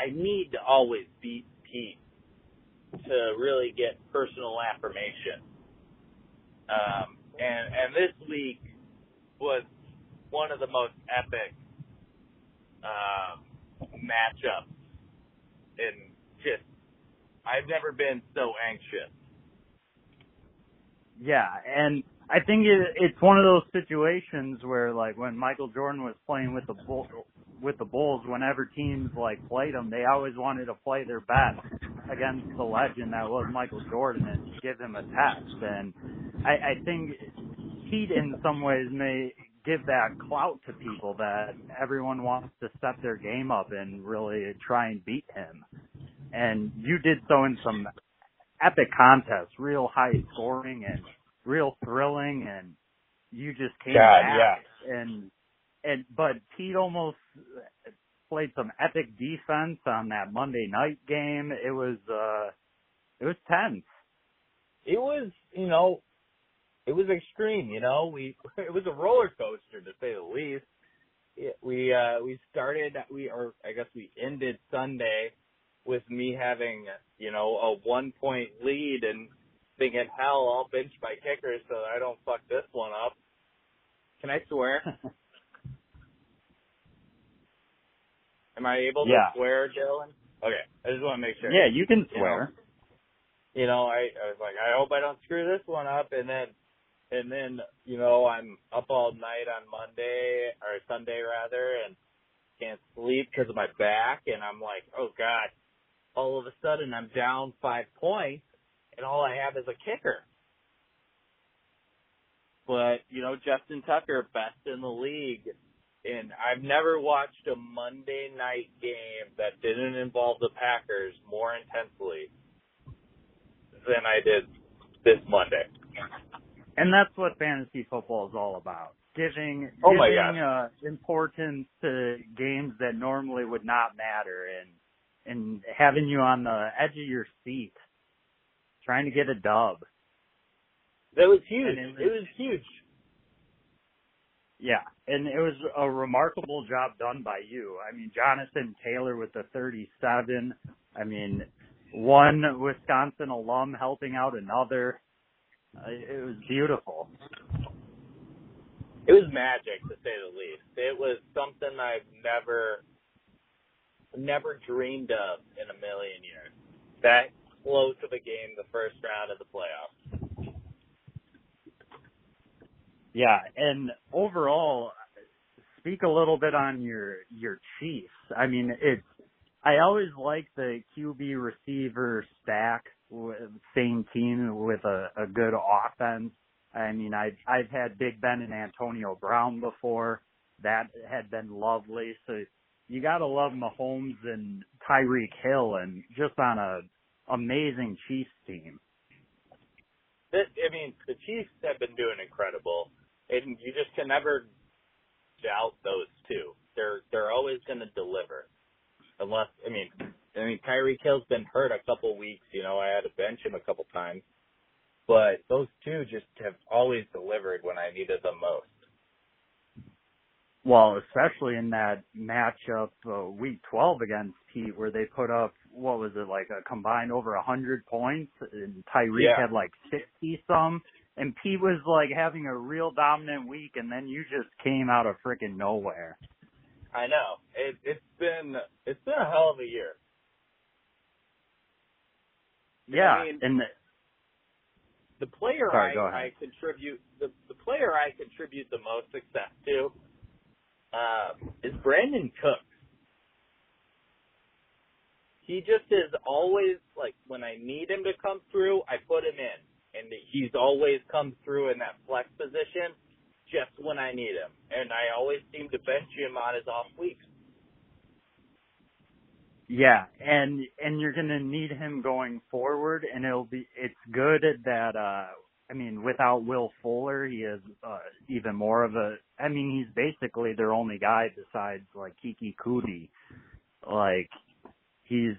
I need to always beat Pete to really get personal affirmation. And this week was one of the most epic matchups, and just I've never been so anxious. Yeah, and I think it's one of those situations where, like, when Michael Jordan was playing with the Bulls. Whenever teams like played them, they always wanted to play their best against the legend that was Michael Jordan and give him a test. And I think Pete, in some ways, may give that clout to people that everyone wants to step their game up and really try and beat him. And you did so in some epic contests, real high scoring and real thrilling, and you just came back. Yeah. But Pete almost played some epic defense on that Monday night game. It was tense. It was extreme. It was a roller coaster, to say the least. We ended Sunday with me having a 1-point lead and thinking, hell, I'll bench my kicker so I don't fuck this one up. Can I swear? Am I able to swear, Dylan? Okay, I just want to make sure. Yeah, you can swear. I was like, I hope I don't screw this one up, and then I'm up all night on Monday or Sunday rather, and can't sleep because of my back, and I'm like, oh God! All of a sudden, I'm down 5 points, and all I have is a kicker. But Justin Tucker, best in the league. And I've never watched a Monday night game that didn't involve the Packers more intensely than I did this Monday. And that's what fantasy football is all about. Giving importance to games that normally would not matter, and having you on the edge of your seat, trying to get a dub. That was huge. It was huge. Yeah, and it was a remarkable job done by you. I mean, Jonathan Taylor with the 37. I mean, one Wisconsin alum helping out another. It was beautiful. It was magic, to say the least. It was something I've never dreamed of in a million years. That close of a game, the first round of the playoffs. Yeah, and overall, speak a little bit on your Chiefs. I mean, I always like the QB receiver stack, same team with a good offense. I mean, I've had Big Ben and Antonio Brown before. That had been lovely. So you got to love Mahomes and Tyreek Hill, and just on an amazing Chiefs team. The Chiefs have been doing incredible. And you just can never doubt those two. They're always going to deliver, unless Tyreek Hill's been hurt a couple weeks. I had to bench him a couple times, But those two just have always delivered when I needed them most. Well, especially in that matchup week 12 against Pete, where they put up, what was it, like a combined over 100 points, and Tyreek had like 60-some, and Pete was like having a real dominant week, and then you just came out of freaking nowhere. I know. It's been a hell of a year. Yeah, I mean, and the player I contribute the most success to is Brandin Cooks. He just is always, like, when I need him to come through, I put him in. And he's always come through in that flex position just when I need him. And I always seem to bench him on his off weeks. Yeah, and you're going to need him going forward, and it's good that, I mean, without Will Fuller, he is even more of a, I mean, he's basically their only guy besides, like, Keke Coutee. Like, he's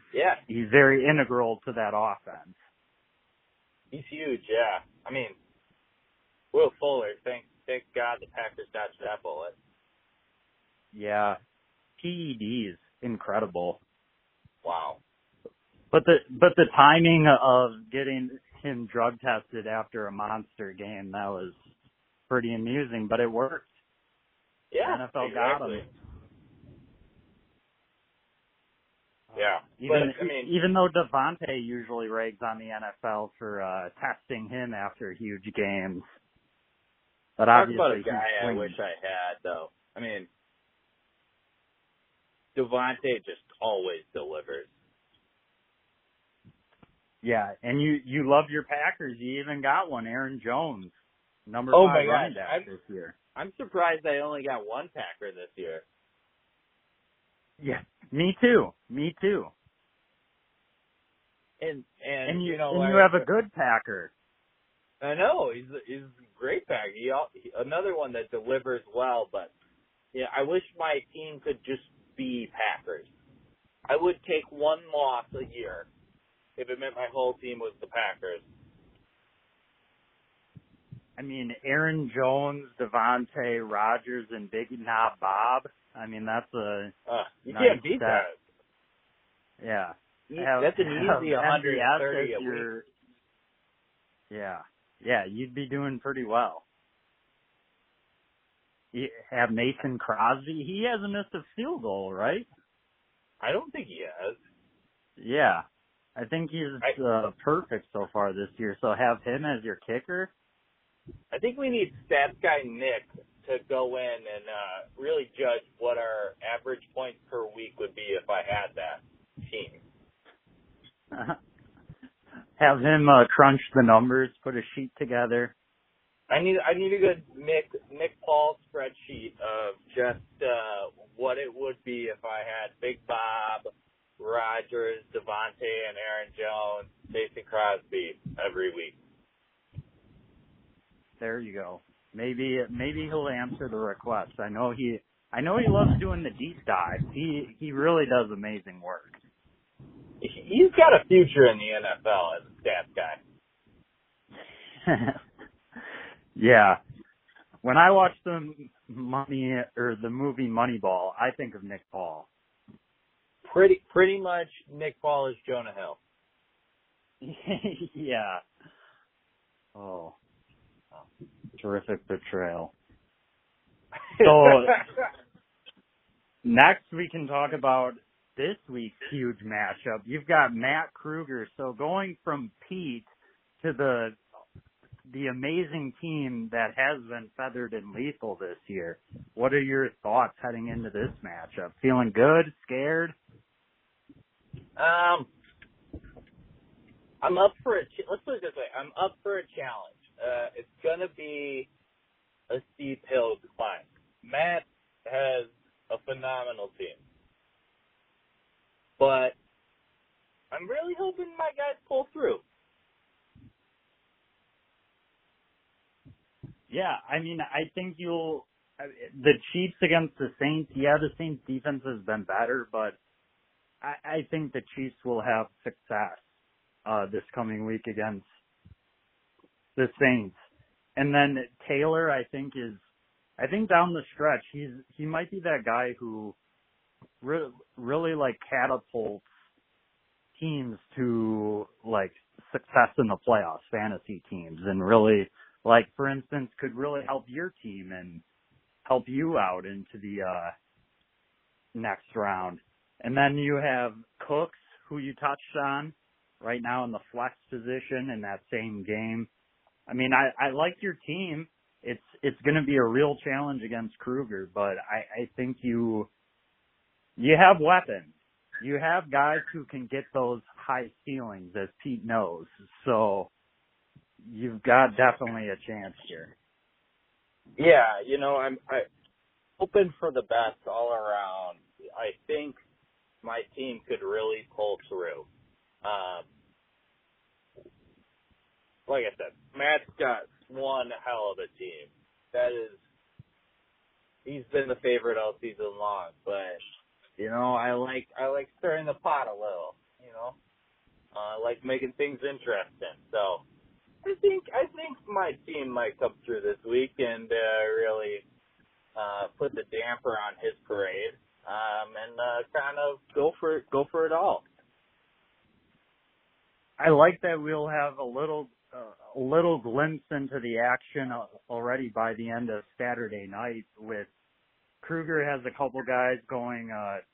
very integral to that offense. He's huge, yeah. I mean, Will Fuller, thank God the Packers dodged that bullet. Yeah. PEDs, incredible. Wow. But the timing of getting him drug tested after a monster game, that was pretty amusing, but it worked. Yeah. The NFL got him. Yeah. Even though DeVante usually rags on the NFL for testing him after huge games. But obviously talk about a guy I wish I had, though. I mean, DeVante just always delivers. Yeah, and you love your Packers. You even got one, Aaron Jones, number 5 running back this year. I'm surprised I only got one Packer this year. Yeah, me too. And you have a good Packer. I know he's a great Packer. Another one that delivers well, but yeah, I wish my team could just be Packers. I would take one loss a year if it meant my whole team was the Packers. I mean, Aaron Jones, DeVante, Rodgers, and Big Knob Bob. I mean, that's a you nice can't beat step. That. Yeah, that's an easy 130 a week. Yeah, you'd be doing pretty well. You have Mason Crosby. He hasn't missed a field goal, right? I don't think he has. Yeah. I think he's perfect so far this year, so have him as your kicker. I think we need stats guy Nick to go in and really judge what our average points per week would be if I had that team. Have him crunch the numbers, put a sheet together. I need a good Nick Paul spreadsheet of just what it would be if I had Big Bob, Rodgers, DeVante, and Aaron Jones, Jason Crosby every week. There you go. Maybe he'll answer the request. I know he loves doing the deep dive. He really does amazing work. He's got a future in the NFL as a stats guy. Yeah. When I watch the movie Moneyball, I think of Nick Paul. Pretty much Nick Paul is Jonah Hill. Yeah. Oh. Terrific portrayal. So next we can talk about this week's huge matchup. You've got Matt Kruger. So going from Pete to the amazing team that has been feathered and lethal this year. What are your thoughts heading into this matchup? Feeling good? Scared? I'm up for let's put it this way. I'm up for a challenge. It's going to be a steep hill to climb. Matt has a phenomenal team. But I'm really hoping my guys pull through. Yeah, I mean, I think the Chiefs against the Saints, yeah, the Saints defense has been better, but I think the Chiefs will have success this coming week against the Saints. And then Taylor, I think down the stretch, he might be that guy who really like catapults teams to like success in the playoffs, fantasy teams, and really like, for instance, could really help your team and help you out into the next round. And then you have Cooks, who you touched on right now in the flex position in that same game. I mean, I like your team. It's going to be a real challenge against Kruger, but I think you have weapons. You have guys who can get those high ceilings, as Pete knows. So you've got definitely a chance here. Yeah, you know, I'm hoping for the best all around. I think my team could really pull through. Like I said, Matt's got one hell of a team. That is, he's been the favorite all season long, but you know, I like stirring the pot a little, you know, I like making things interesting. So I think my team might come through this week and really put the damper on his parade and kind of go for it all. I like that we'll have a little glimpse into the action already by the end of Saturday night. With Kruger has a couple guys going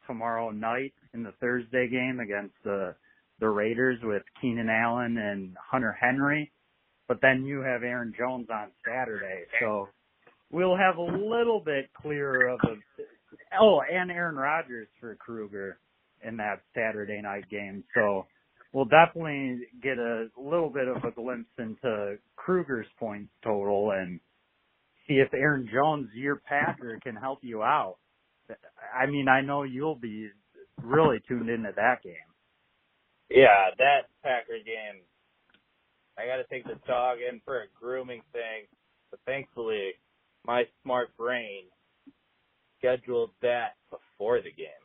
tomorrow night in the Thursday game against the Raiders with Keenan Allen and Hunter Henry. But then you have Aaron Jones on Saturday, so we'll have a little bit clearer of and Aaron Rodgers for Kruger in that Saturday night game. So we'll definitely get a little bit of a glimpse into Kruger's points total and see if Aaron Jones, your Packer, can help you out. I mean, I know you'll be really tuned into that game. Yeah, that Packer game, I got to take the dog in for a grooming thing, but thankfully my smart brain scheduled that before the game.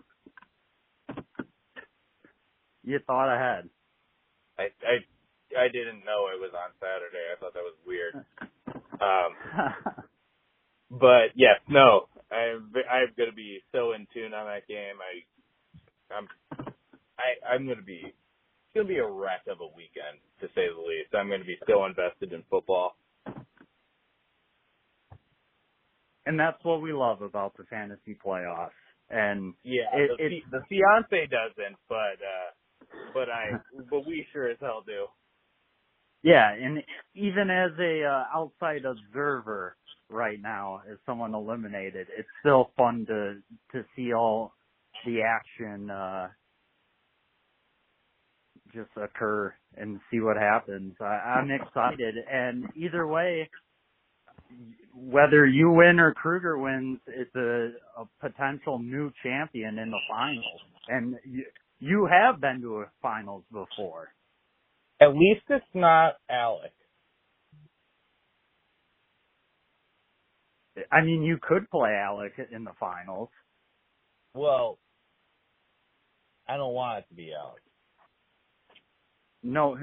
You thought ahead. I didn't know it was on Saturday. I thought that was weird. But yes, no, I'm gonna be so in tune on that game. I'm gonna be, it's gonna be a wreck of a weekend, to say the least. I'm gonna be so invested in football. And that's what we love about the fantasy playoffs. And yeah, the fiance doesn't, but we sure as hell do. Yeah, and even as a outside observer right now, as someone eliminated, it's still fun to see all the action just occur and see what happens. I'm excited, and either way, whether you win or Kruger wins, it's a potential new champion in the finals, and you have been to a finals before. At least it's not Alex. I mean, you could play Alex in the finals. Well, I don't want it to be Alex. No,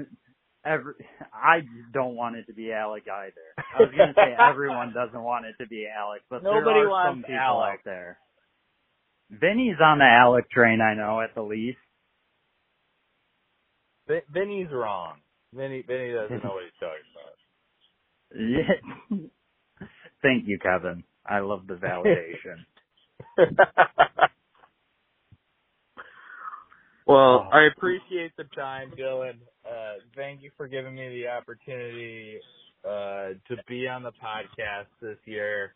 I don't want it to be Alec either. I was going to say everyone doesn't want it to be Alex, but nobody there are some people Alex out there. Vinny's on the Alec train, I know, at the least. Vinny's wrong. Vinny doesn't know what he's talking about. Yeah. Thank you, Kevin. I love the validation. Well, I appreciate the time, Dylan. Thank you for giving me the opportunity to be on the podcast this year.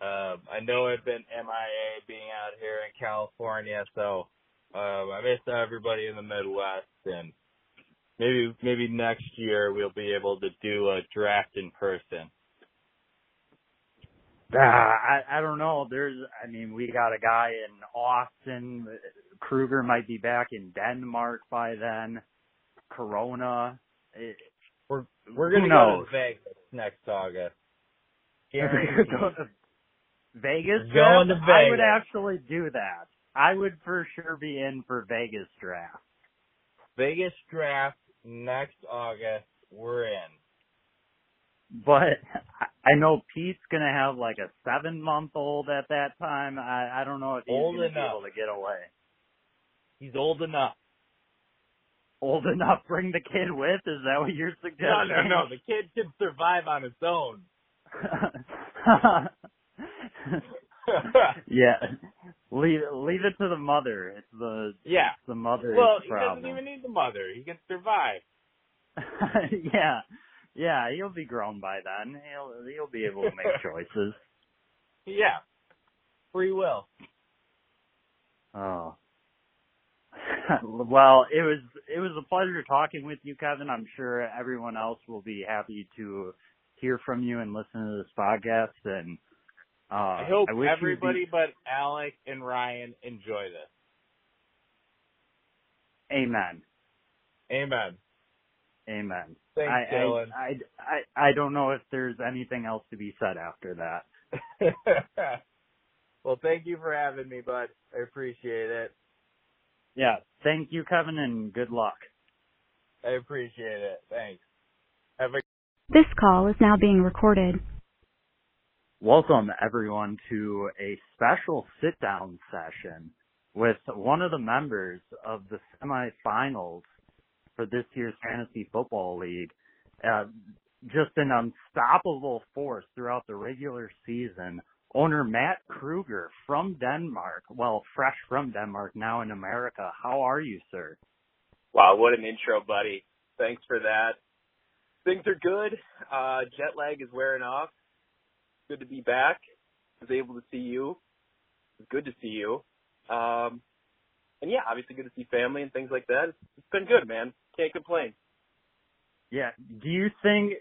I know I've been MIA being out here in California, so I miss everybody in the Midwest, and maybe next year we'll be able to do a draft in person. I don't know. We got a guy in Austin. Kruger might be back in Denmark by then. Corona. We're going to go to Vegas next August. We're going to Vegas? Going to Vegas. I would actually do that. I would for sure be in for Vegas draft. Vegas draft next August, we're in. But I know Pete's going to have like a 7-month-old at that time. I don't know if he's going to be able to get away. He's old enough. Old enough, bring the kid with? Is that what you're suggesting? No. The kid can survive on its own. Yeah. Leave it to the mother. It's the mother's problem. Well, he doesn't even need the mother. He can survive. Yeah. Yeah, he'll be grown by then. He'll be able to make choices. Yeah. Free will. Oh. Well, it was a pleasure talking with you, Kevin. I'm sure everyone else will be happy to hear from you and listen to this podcast. And I hope everybody but Alec and Ryan enjoy this. Amen. Thanks, Dylan. I don't know if there's anything else to be said after that. Well, thank you for having me, bud. I appreciate it. Yeah. Thank you, Kevin, and good luck. I appreciate it. Thanks. This call is now being recorded. Welcome, everyone, to a special sit-down session with one of the members of the semifinals for this year's Fantasy Football League. Just an unstoppable force throughout the regular season. Owner Matt Kruger from Denmark, fresh from Denmark, now in America. How are you, sir? Wow, what an intro, buddy. Thanks for that. Things are good. Jet lag is wearing off. Good to be back. I was able to see you. Good to see you. And yeah, obviously good to see family and things like that. It's been good, man. Can't complain. Yeah. Do you think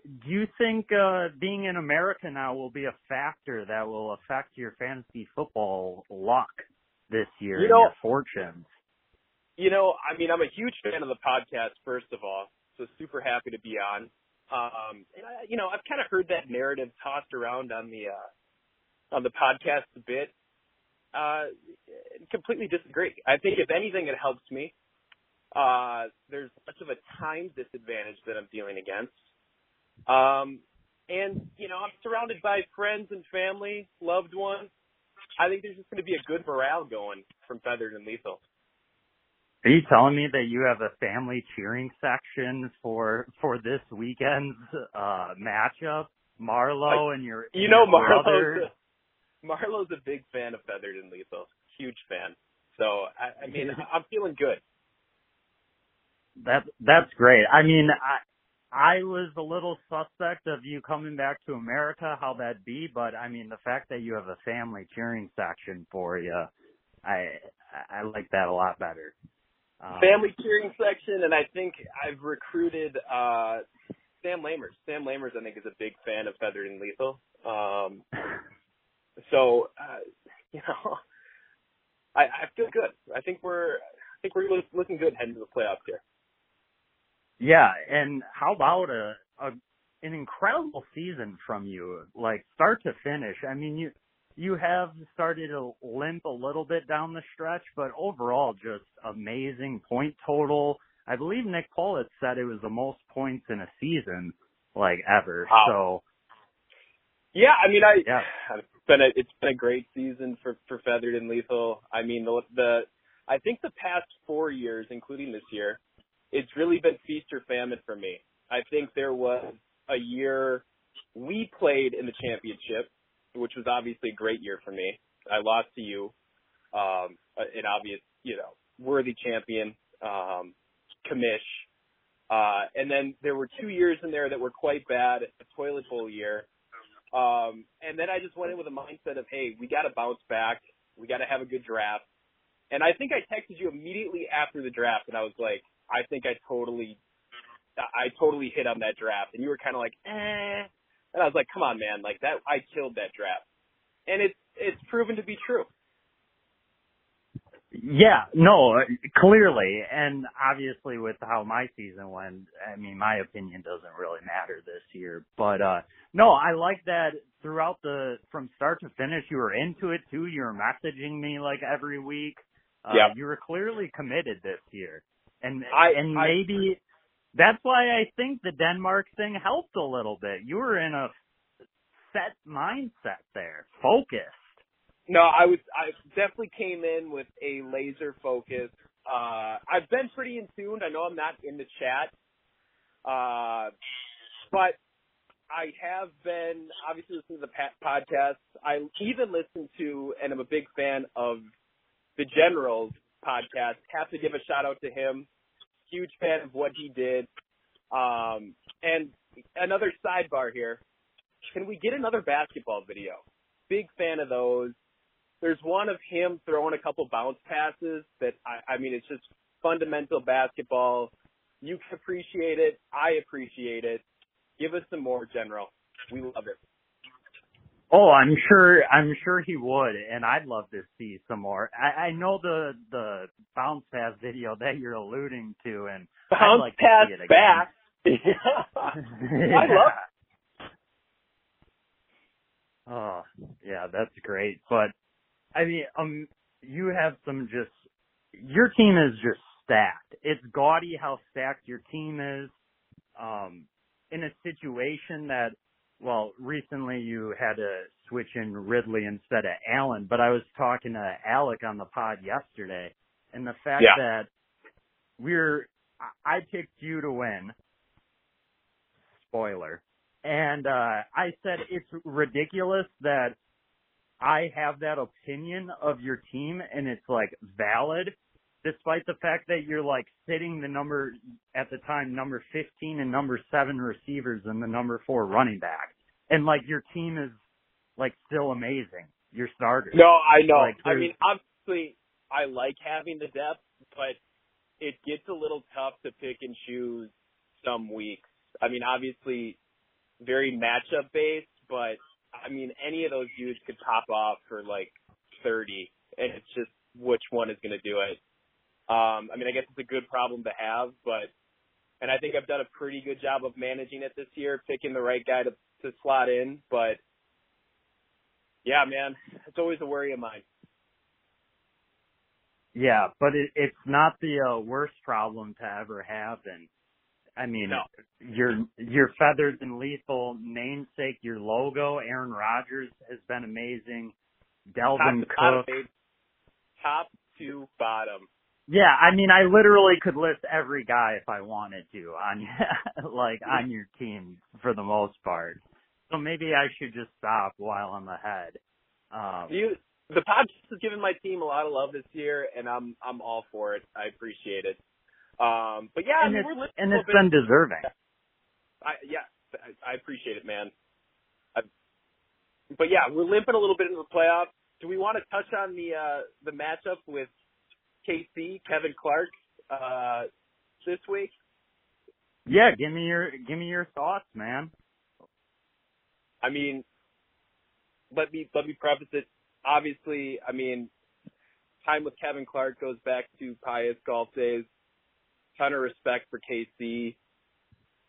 being in America now will be a factor that will affect your fantasy football luck this year and your fortunes? You know, I mean, I'm a huge fan of the podcast, first of all, so super happy to be on. And I've kind of heard that narrative tossed around on the podcast a bit. Completely disagree. I think if anything, it helps me. There's much of a time disadvantage that I'm dealing against. And I'm surrounded by friends and family, loved ones. I think there's just going to be a good morale going from Feathered and Lethal. Are you telling me that you have a family cheering section for this weekend's matchup? Marlo and your brother? Marlo's a big fan of Feathered and Lethal. Huge fan. So, I mean, I'm feeling good. That's great. I mean, I was a little suspect of you coming back to America, how that'd be, but I mean, the fact that you have a family cheering section for you, I like that a lot better. Family cheering section, and I think I've recruited Sam Lamers. Sam Lamers, I think, is a big fan of Feathered and Lethal. I feel good. I think we're looking good heading to the playoffs here. Yeah, and how about an incredible season from you, like start to finish? I mean, you have started to limp a little bit down the stretch, but overall, just amazing point total. I believe Nick Paul had said it was the most points in a season, like ever. Wow. So. Yeah, I mean, it's been a great season for Feathered and Lethal. I mean, I think the past 4 years, including this year, it's really been feast or famine for me. I think there was a year we played in the championship, which was obviously a great year for me. I lost to you, an obvious, worthy champion, commish. And then there were 2 years in there that were quite bad, a toilet bowl year. And then I just went in with a mindset of, hey, we got to bounce back. We got to have a good draft. And I think I texted you immediately after the draft, and I was like, I think I totally hit on that draft. And you were kind of like, eh. And I was like, come on, man, like that, I killed that draft. And it's proven to be true. Yeah, no, clearly. And obviously with how my season went, I mean, my opinion doesn't really matter this year. But, no, I like that throughout from start to finish, you were into it too. You were messaging me like every week. Yeah. You were clearly committed this year. And maybe That's why I think the Denmark thing helped a little bit. You were in a set mindset there, focused. No, I definitely came in with a laser focus. I've been pretty in tune. I know I'm not in the chat. But I have been obviously listening to the podcast. I even listen to, and I'm a big fan of the General's podcast. Have to give a shout out to him. Huge fan of what he did. And another sidebar here. Can we get another basketball video? Big fan of those. There's one of him throwing a couple bounce passes that, I mean, it's just fundamental basketball. You can appreciate it. I appreciate it. Give us some more, General. We love it. Oh, I'm sure he would, and I'd love to see some more. I know the bounce pass video that you're alluding to, and bounce like pass to see it back. Yeah. I love it. Oh, yeah, that's great. But, I mean, you have some just – your team is just stacked. It's gaudy how stacked your team is in a situation that, well, recently you had to switch in Ridley instead of Allen. But I was talking to Alec on the pod yesterday, and the fact that I picked you to win. Spoiler. And I said it's ridiculous that I have that opinion of your team, and it's, like, valid, despite the fact that you're, like, sitting the number, at the time, number 15 and number 7 receivers and the number 4 running back. And, like, your team is, like, still amazing. Your starters. No, I know. Like, I mean, obviously, I like having the depth, but it gets a little tough to pick and choose some weeks. I mean, obviously, very matchup based, but I mean, any of those dudes could pop off for like 30, and it's just which one is going to do it. I mean, I guess it's a good problem to have, but, and I think I've done a pretty good job of managing it this year, picking the right guy to slot in, but yeah, man, it's always a worry of mine. Yeah, but it's not the worst problem to ever have. And I mean, no. Your feathered and lethal namesake, your logo, Aaron Rodgers has been amazing. Dalvin Cook. Top to bottom. Yeah, I mean, I literally could list every guy if I wanted to on like on your team for the most part. So maybe I should just stop while I'm ahead. The podcast has given my team a lot of love this year, and I'm all for it. I appreciate it. But yeah, and it's been deserving. I appreciate it, man. But yeah, we're limping a little bit into the playoffs. Do we want to touch on the matchup with KC, Kevin Clark, this week? Yeah, give me your thoughts, man. I mean, let me preface it. Obviously, I mean, time with Kevin Clark goes back to Pius golf days. Ton of respect for KC.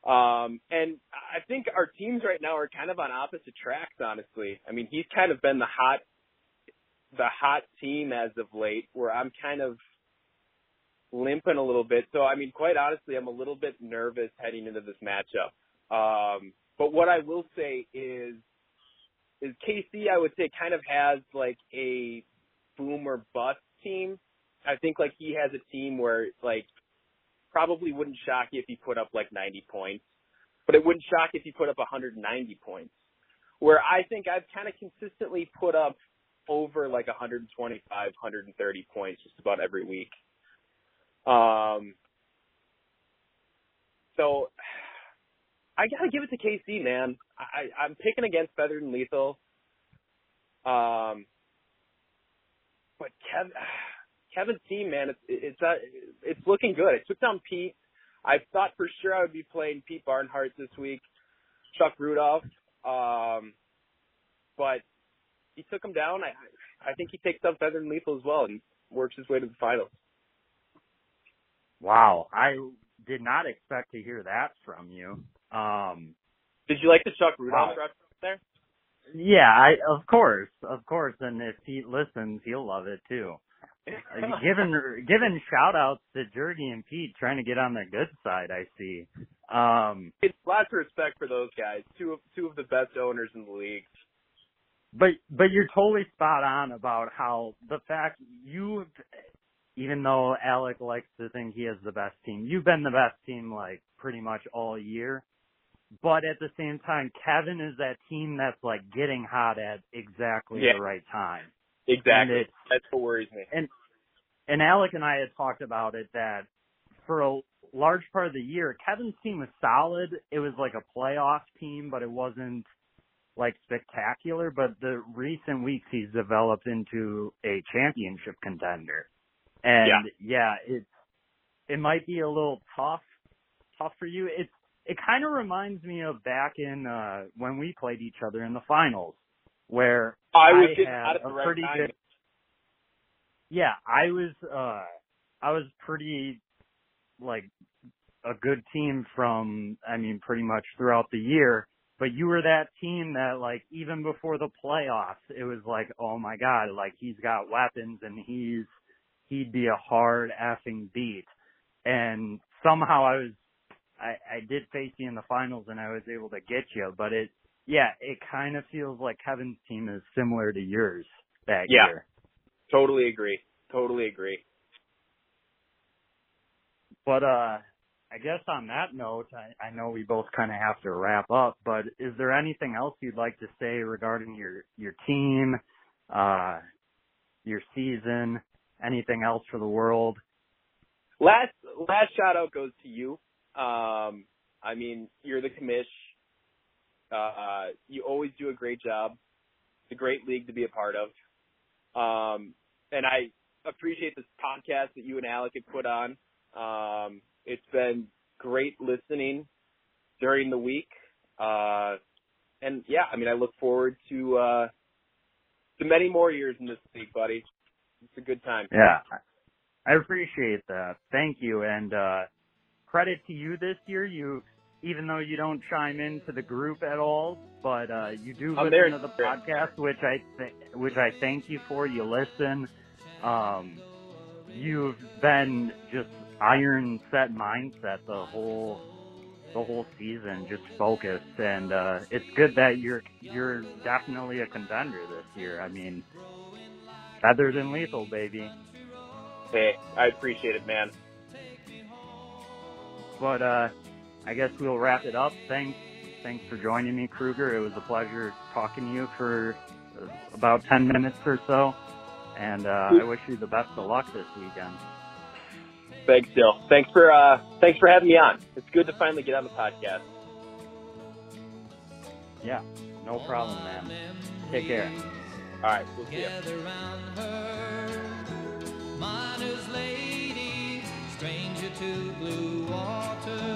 And I think our teams right now are kind of on opposite tracks, honestly. I mean, he's kind of been the hot team as of late, where I'm kind of limping a little bit. So, I mean, quite honestly, I'm a little bit nervous heading into this matchup. But what I will say is KC, I would say, kind of has like a boom or bust team. I think like he has a team where like, probably wouldn't shock you if he put up like 90 points, but it wouldn't shock if he put up 190 points, where I think I've kind of consistently put up over like 125, 130 points just about every week. So I got to give it to KC, man. I'm picking against Feathered and Lethal. But Kevin's team, man, it's looking good. I took down Pete. I thought for sure I would be playing Pete Barnhart this week, Chuck Rudolph, but he took him down. I think he takes up Feathered and Lethal as well and works his way to the finals. Wow, I did not expect to hear that from you. Did you like the Chuck Rudolph reference there? Yeah, of course, and if Pete listens, he'll love it too. Given shout outs to Jurgy and Pete trying to get on their good side, I see. Lots of respect for those guys. Two of the best owners in the league. But you're totally spot on about how the fact you, even though Alec likes to think he has the best team, you've been the best team like pretty much all year. But at the same time, Kevin is that team that's like getting hot at exactly the right time. Exactly. That's what worries me. And Alec and I had talked about it that for a large part of the year, Kevin's team was solid. It was like a playoff team, but it wasn't like spectacular. But the recent weeks, he's developed into a championship contender. And it might be a little tough for you. It kind of reminds me of back in when we played each other in the finals, where I was pretty like a good team pretty much throughout the year, but you were that team that like even before the playoffs, it was like, oh my God, like he's got weapons and he'd be a hard effing beat. And somehow I did face you in the finals and I was able to get you, but it kind of feels like Kevin's team is similar to yours that year. Yeah, totally agree. But I guess on that note, I know we both kind of have to wrap up, but is there anything else you'd like to say regarding your team, your season, anything else for the world? Last shout out goes to you. You're the commish. You always do a great job. It's a great league to be a part of. And I appreciate this podcast that you and Alec have put on. It's been great listening during the week. I look forward to many more years in this league, buddy. It's a good time. Yeah. I appreciate that. Thank you. And, credit to you this year. You, even though you don't chime into the group at all, but you do listen to the podcast, which I thank you for. You listen. You've been just iron set mindset the whole season, just focused, and it's good that you're definitely a contender this year. Feathers and lethal, baby. Hey, I appreciate it, man. But I guess we'll wrap it up. Thanks for joining me, Kruger. It was a pleasure talking to you for about 10 minutes or so. And I wish you the best of luck this weekend. Thanks, Dill. Thanks for having me on. It's good to finally get on the podcast. Yeah, no problem, man. Take care. All right, we'll see you. Stranger to blue water,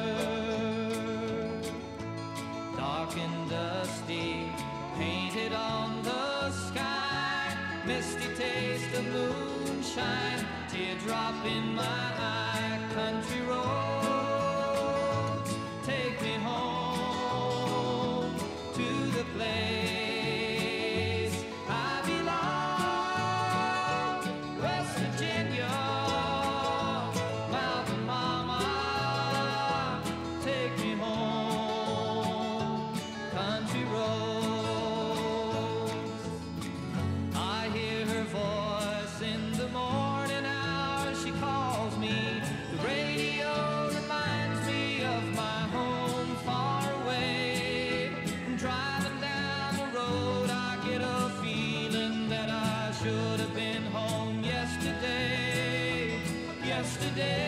dark and dusty, painted on the sky, misty taste of moonshine, teardrop in my eye, country roads, take me home to the place. Today